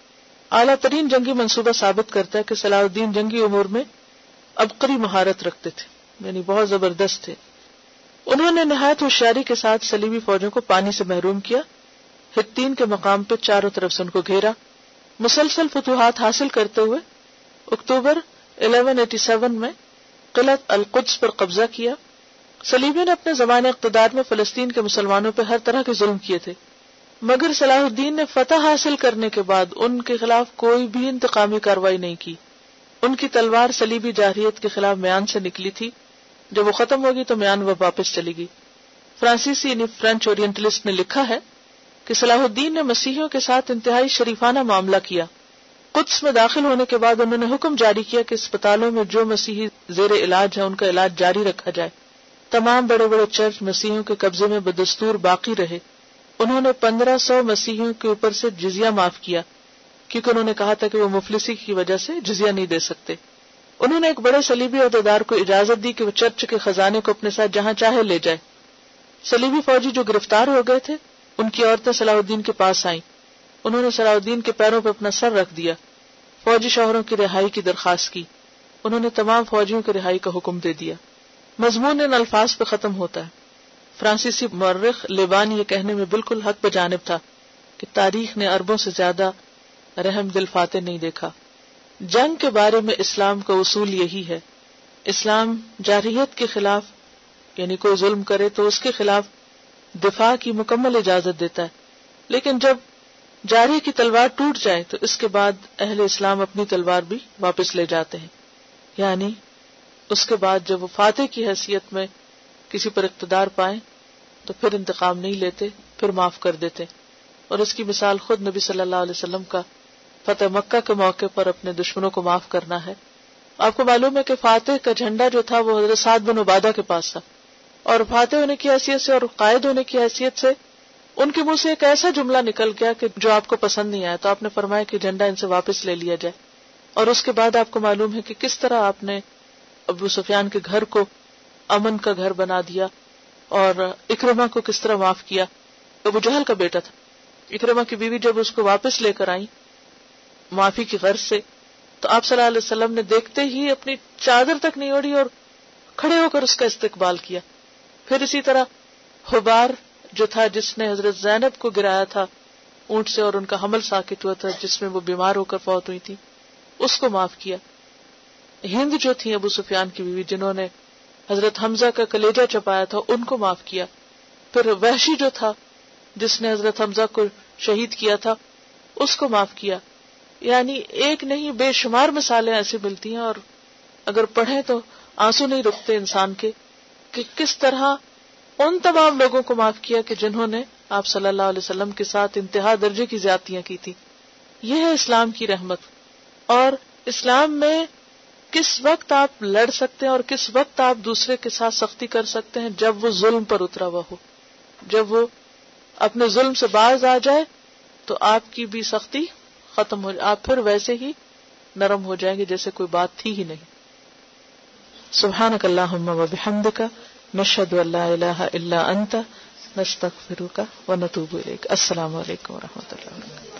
اعلیٰ ترین جنگی منصوبہ ثابت کرتا ہے کہ صلاح الدین جنگی امور میں عبقری مہارت رکھتے تھے, یعنی بہت زبردست تھے. انہوں نے نہایت ہوشیاری کے ساتھ صلیبی فوجوں کو پانی سے محروم کیا حتین کے مقام پر چاروں طرف سے ان کو گھیرا، مسلسل فتوحات حاصل کرتے ہوئے اکتوبر الیون ایٹی سیون میں قلعہ القدس پر قبضہ کیا۔ صلیبیوں نے اپنے زمانے اقتدار میں فلسطین کے مسلمانوں پر ہر طرح کے ظلم کیے تھے، مگر صلاح الدین نے فتح حاصل کرنے کے بعد ان کے خلاف کوئی بھی انتقامی کارروائی نہیں کی۔ ان کی تلوار صلیبی جارحیت کے خلاف میان سے نکلی تھی، جب وہ ختم ہوگی تو میان وہ واپس چلی گئی۔ فرانسیسی یعنی فرینچ اورینٹلسٹ نے لکھا ہے کہ صلاح الدین نے مسیحیوں کے ساتھ انتہائی شریفانہ معاملہ کیا۔ قدس میں داخل ہونے کے بعد انہوں نے حکم جاری کیا کہ اسپتالوں میں جو مسیحی زیر علاج ہیں ان کا علاج جاری رکھا جائے۔ تمام بڑے بڑے چرچ مسیحیوں کے قبضے میں بدستور باقی رہے۔ انہوں نے پندرہ سو مسیحیوں کے اوپر سے جزیہ معاف کیا، کیونکہ انہوں نے کہا تھا کہ وہ مفلسی کی وجہ سے جزیہ نہیں دے سکتے۔ انہوں نے ایک بڑے صلیبی عہدیدار کو اجازت دی کہ وہ چرچ کے خزانے کو اپنے ساتھ جہاں چاہے لے جائے۔ صلیبی فوجی جو گرفتار ہو گئے تھے، ان کی عورتیں صلاح الدین کے پاس آئیں۔ انہوں نے صلاح الدین کے پیروں پر اپنا سر رکھ دیا، فوجی شوہروں کی رہائی کی درخواست کی، انہوں نے تمام فوجیوں کی رہائی کا حکم دے دیا۔ مضمون ان الفاظ پہ ختم ہوتا ہے۔ فرانسیسی مورخ لیبان یہ کہنے میں بالکل حق بجانب تھا کہ تاریخ نے عربوں سے زیادہ رحم دل فاتح نہیں دیکھا۔ جنگ کے بارے میں اسلام کا اصول یہی ہے، اسلام جارحیت کے خلاف یعنی کوئی ظلم کرے تو اس کے خلاف دفاع کی مکمل اجازت دیتا ہے، لیکن جب جارحی کی تلوار ٹوٹ جائے تو اس کے بعد اہل اسلام اپنی تلوار بھی واپس لے جاتے ہیں، یعنی اس کے بعد جب وہ فاتح کی حیثیت میں کسی پر اقتدار پائیں تو پھر انتقام نہیں لیتے، پھر معاف کر دیتے۔ اور اس کی مثال خود نبی صلی اللہ علیہ وسلم کا فتح مکہ کے موقع پر اپنے دشمنوں کو معاف کرنا ہے۔ آپ کو معلوم ہے کہ فاتح کا جھنڈا جو تھا وہ حضرت سعد بن عبادہ کے پاس تھا، اور فاتح ہونے کی حیثیت سے اور قائد ہونے کی حیثیت سے ان کے منہ سے ایک ایسا جملہ نکل گیا کہ جو آپ کو پسند نہیں آیا، تو آپ نے فرمایا کہ جھنڈا ان سے واپس لے لیا جائے۔ اور اس کے بعد آپ کو معلوم ہے کہ کس طرح آپ نے ابو سفیان کے گھر کو امن کا گھر بنا دیا، اور اکرما کو کس طرح معاف کیا۔ ابو جہل کا بیٹا تھا، اکرما کی بیوی جب اس کو واپس لے کر آئی معافی کی غرض سے، تو آپ صلی اللہ علیہ وسلم نے دیکھتے ہی اپنی چادر تک نہیں اوڑھی اور کھڑے ہو کر اس کا استقبال کیا۔ پھر اسی طرح حبار جو تھا، جس نے حضرت زینب کو گرایا تھا اونٹ سے اور ان کا حمل ساکت ہوا تھا جس میں وہ بیمار ہو کر فوت ہوئی تھی، اس کو معاف کیا۔ ہند جو تھی ابو سفیان کی بیوی، جنہوں نے حضرت حمزہ کا کلیجہ چپایا تھا، ان کو معاف کیا۔ پھر وحشی جو تھا، جس نے حضرت حمزہ کو شہید کیا تھا، اس کو معاف کیا۔ یعنی ایک نہیں بے شمار مثالیں ایسی ملتی ہیں، اور اگر پڑھیں تو آنسو نہیں رکتے انسان کے کہ کس طرح ان تمام لوگوں کو معاف کیا کہ جنہوں نے آپ صلی اللہ علیہ وسلم کے ساتھ انتہا درجے کی زیادتیاں کی تھی۔ یہ ہے اسلام کی رحمت۔ اور اسلام میں کس وقت آپ لڑ سکتے ہیں اور کس وقت آپ دوسرے کے ساتھ سختی کر سکتے ہیں؟ جب وہ ظلم پر اترا ہوا ہو، جب وہ اپنے ظلم سے باز آ جائے تو آپ کی بھی سختی ختم ہو جائے، آپ پھر ویسے ہی نرم ہو جائیں گے جیسے کوئی بات تھی ہی نہیں۔ سبحانک اللہم و بحمدک، نشہد ان لا الہ الا انت، نستغفرک و نتوب الیک۔ السلام علیکم و رحمۃ اللہ وبرکاتہ۔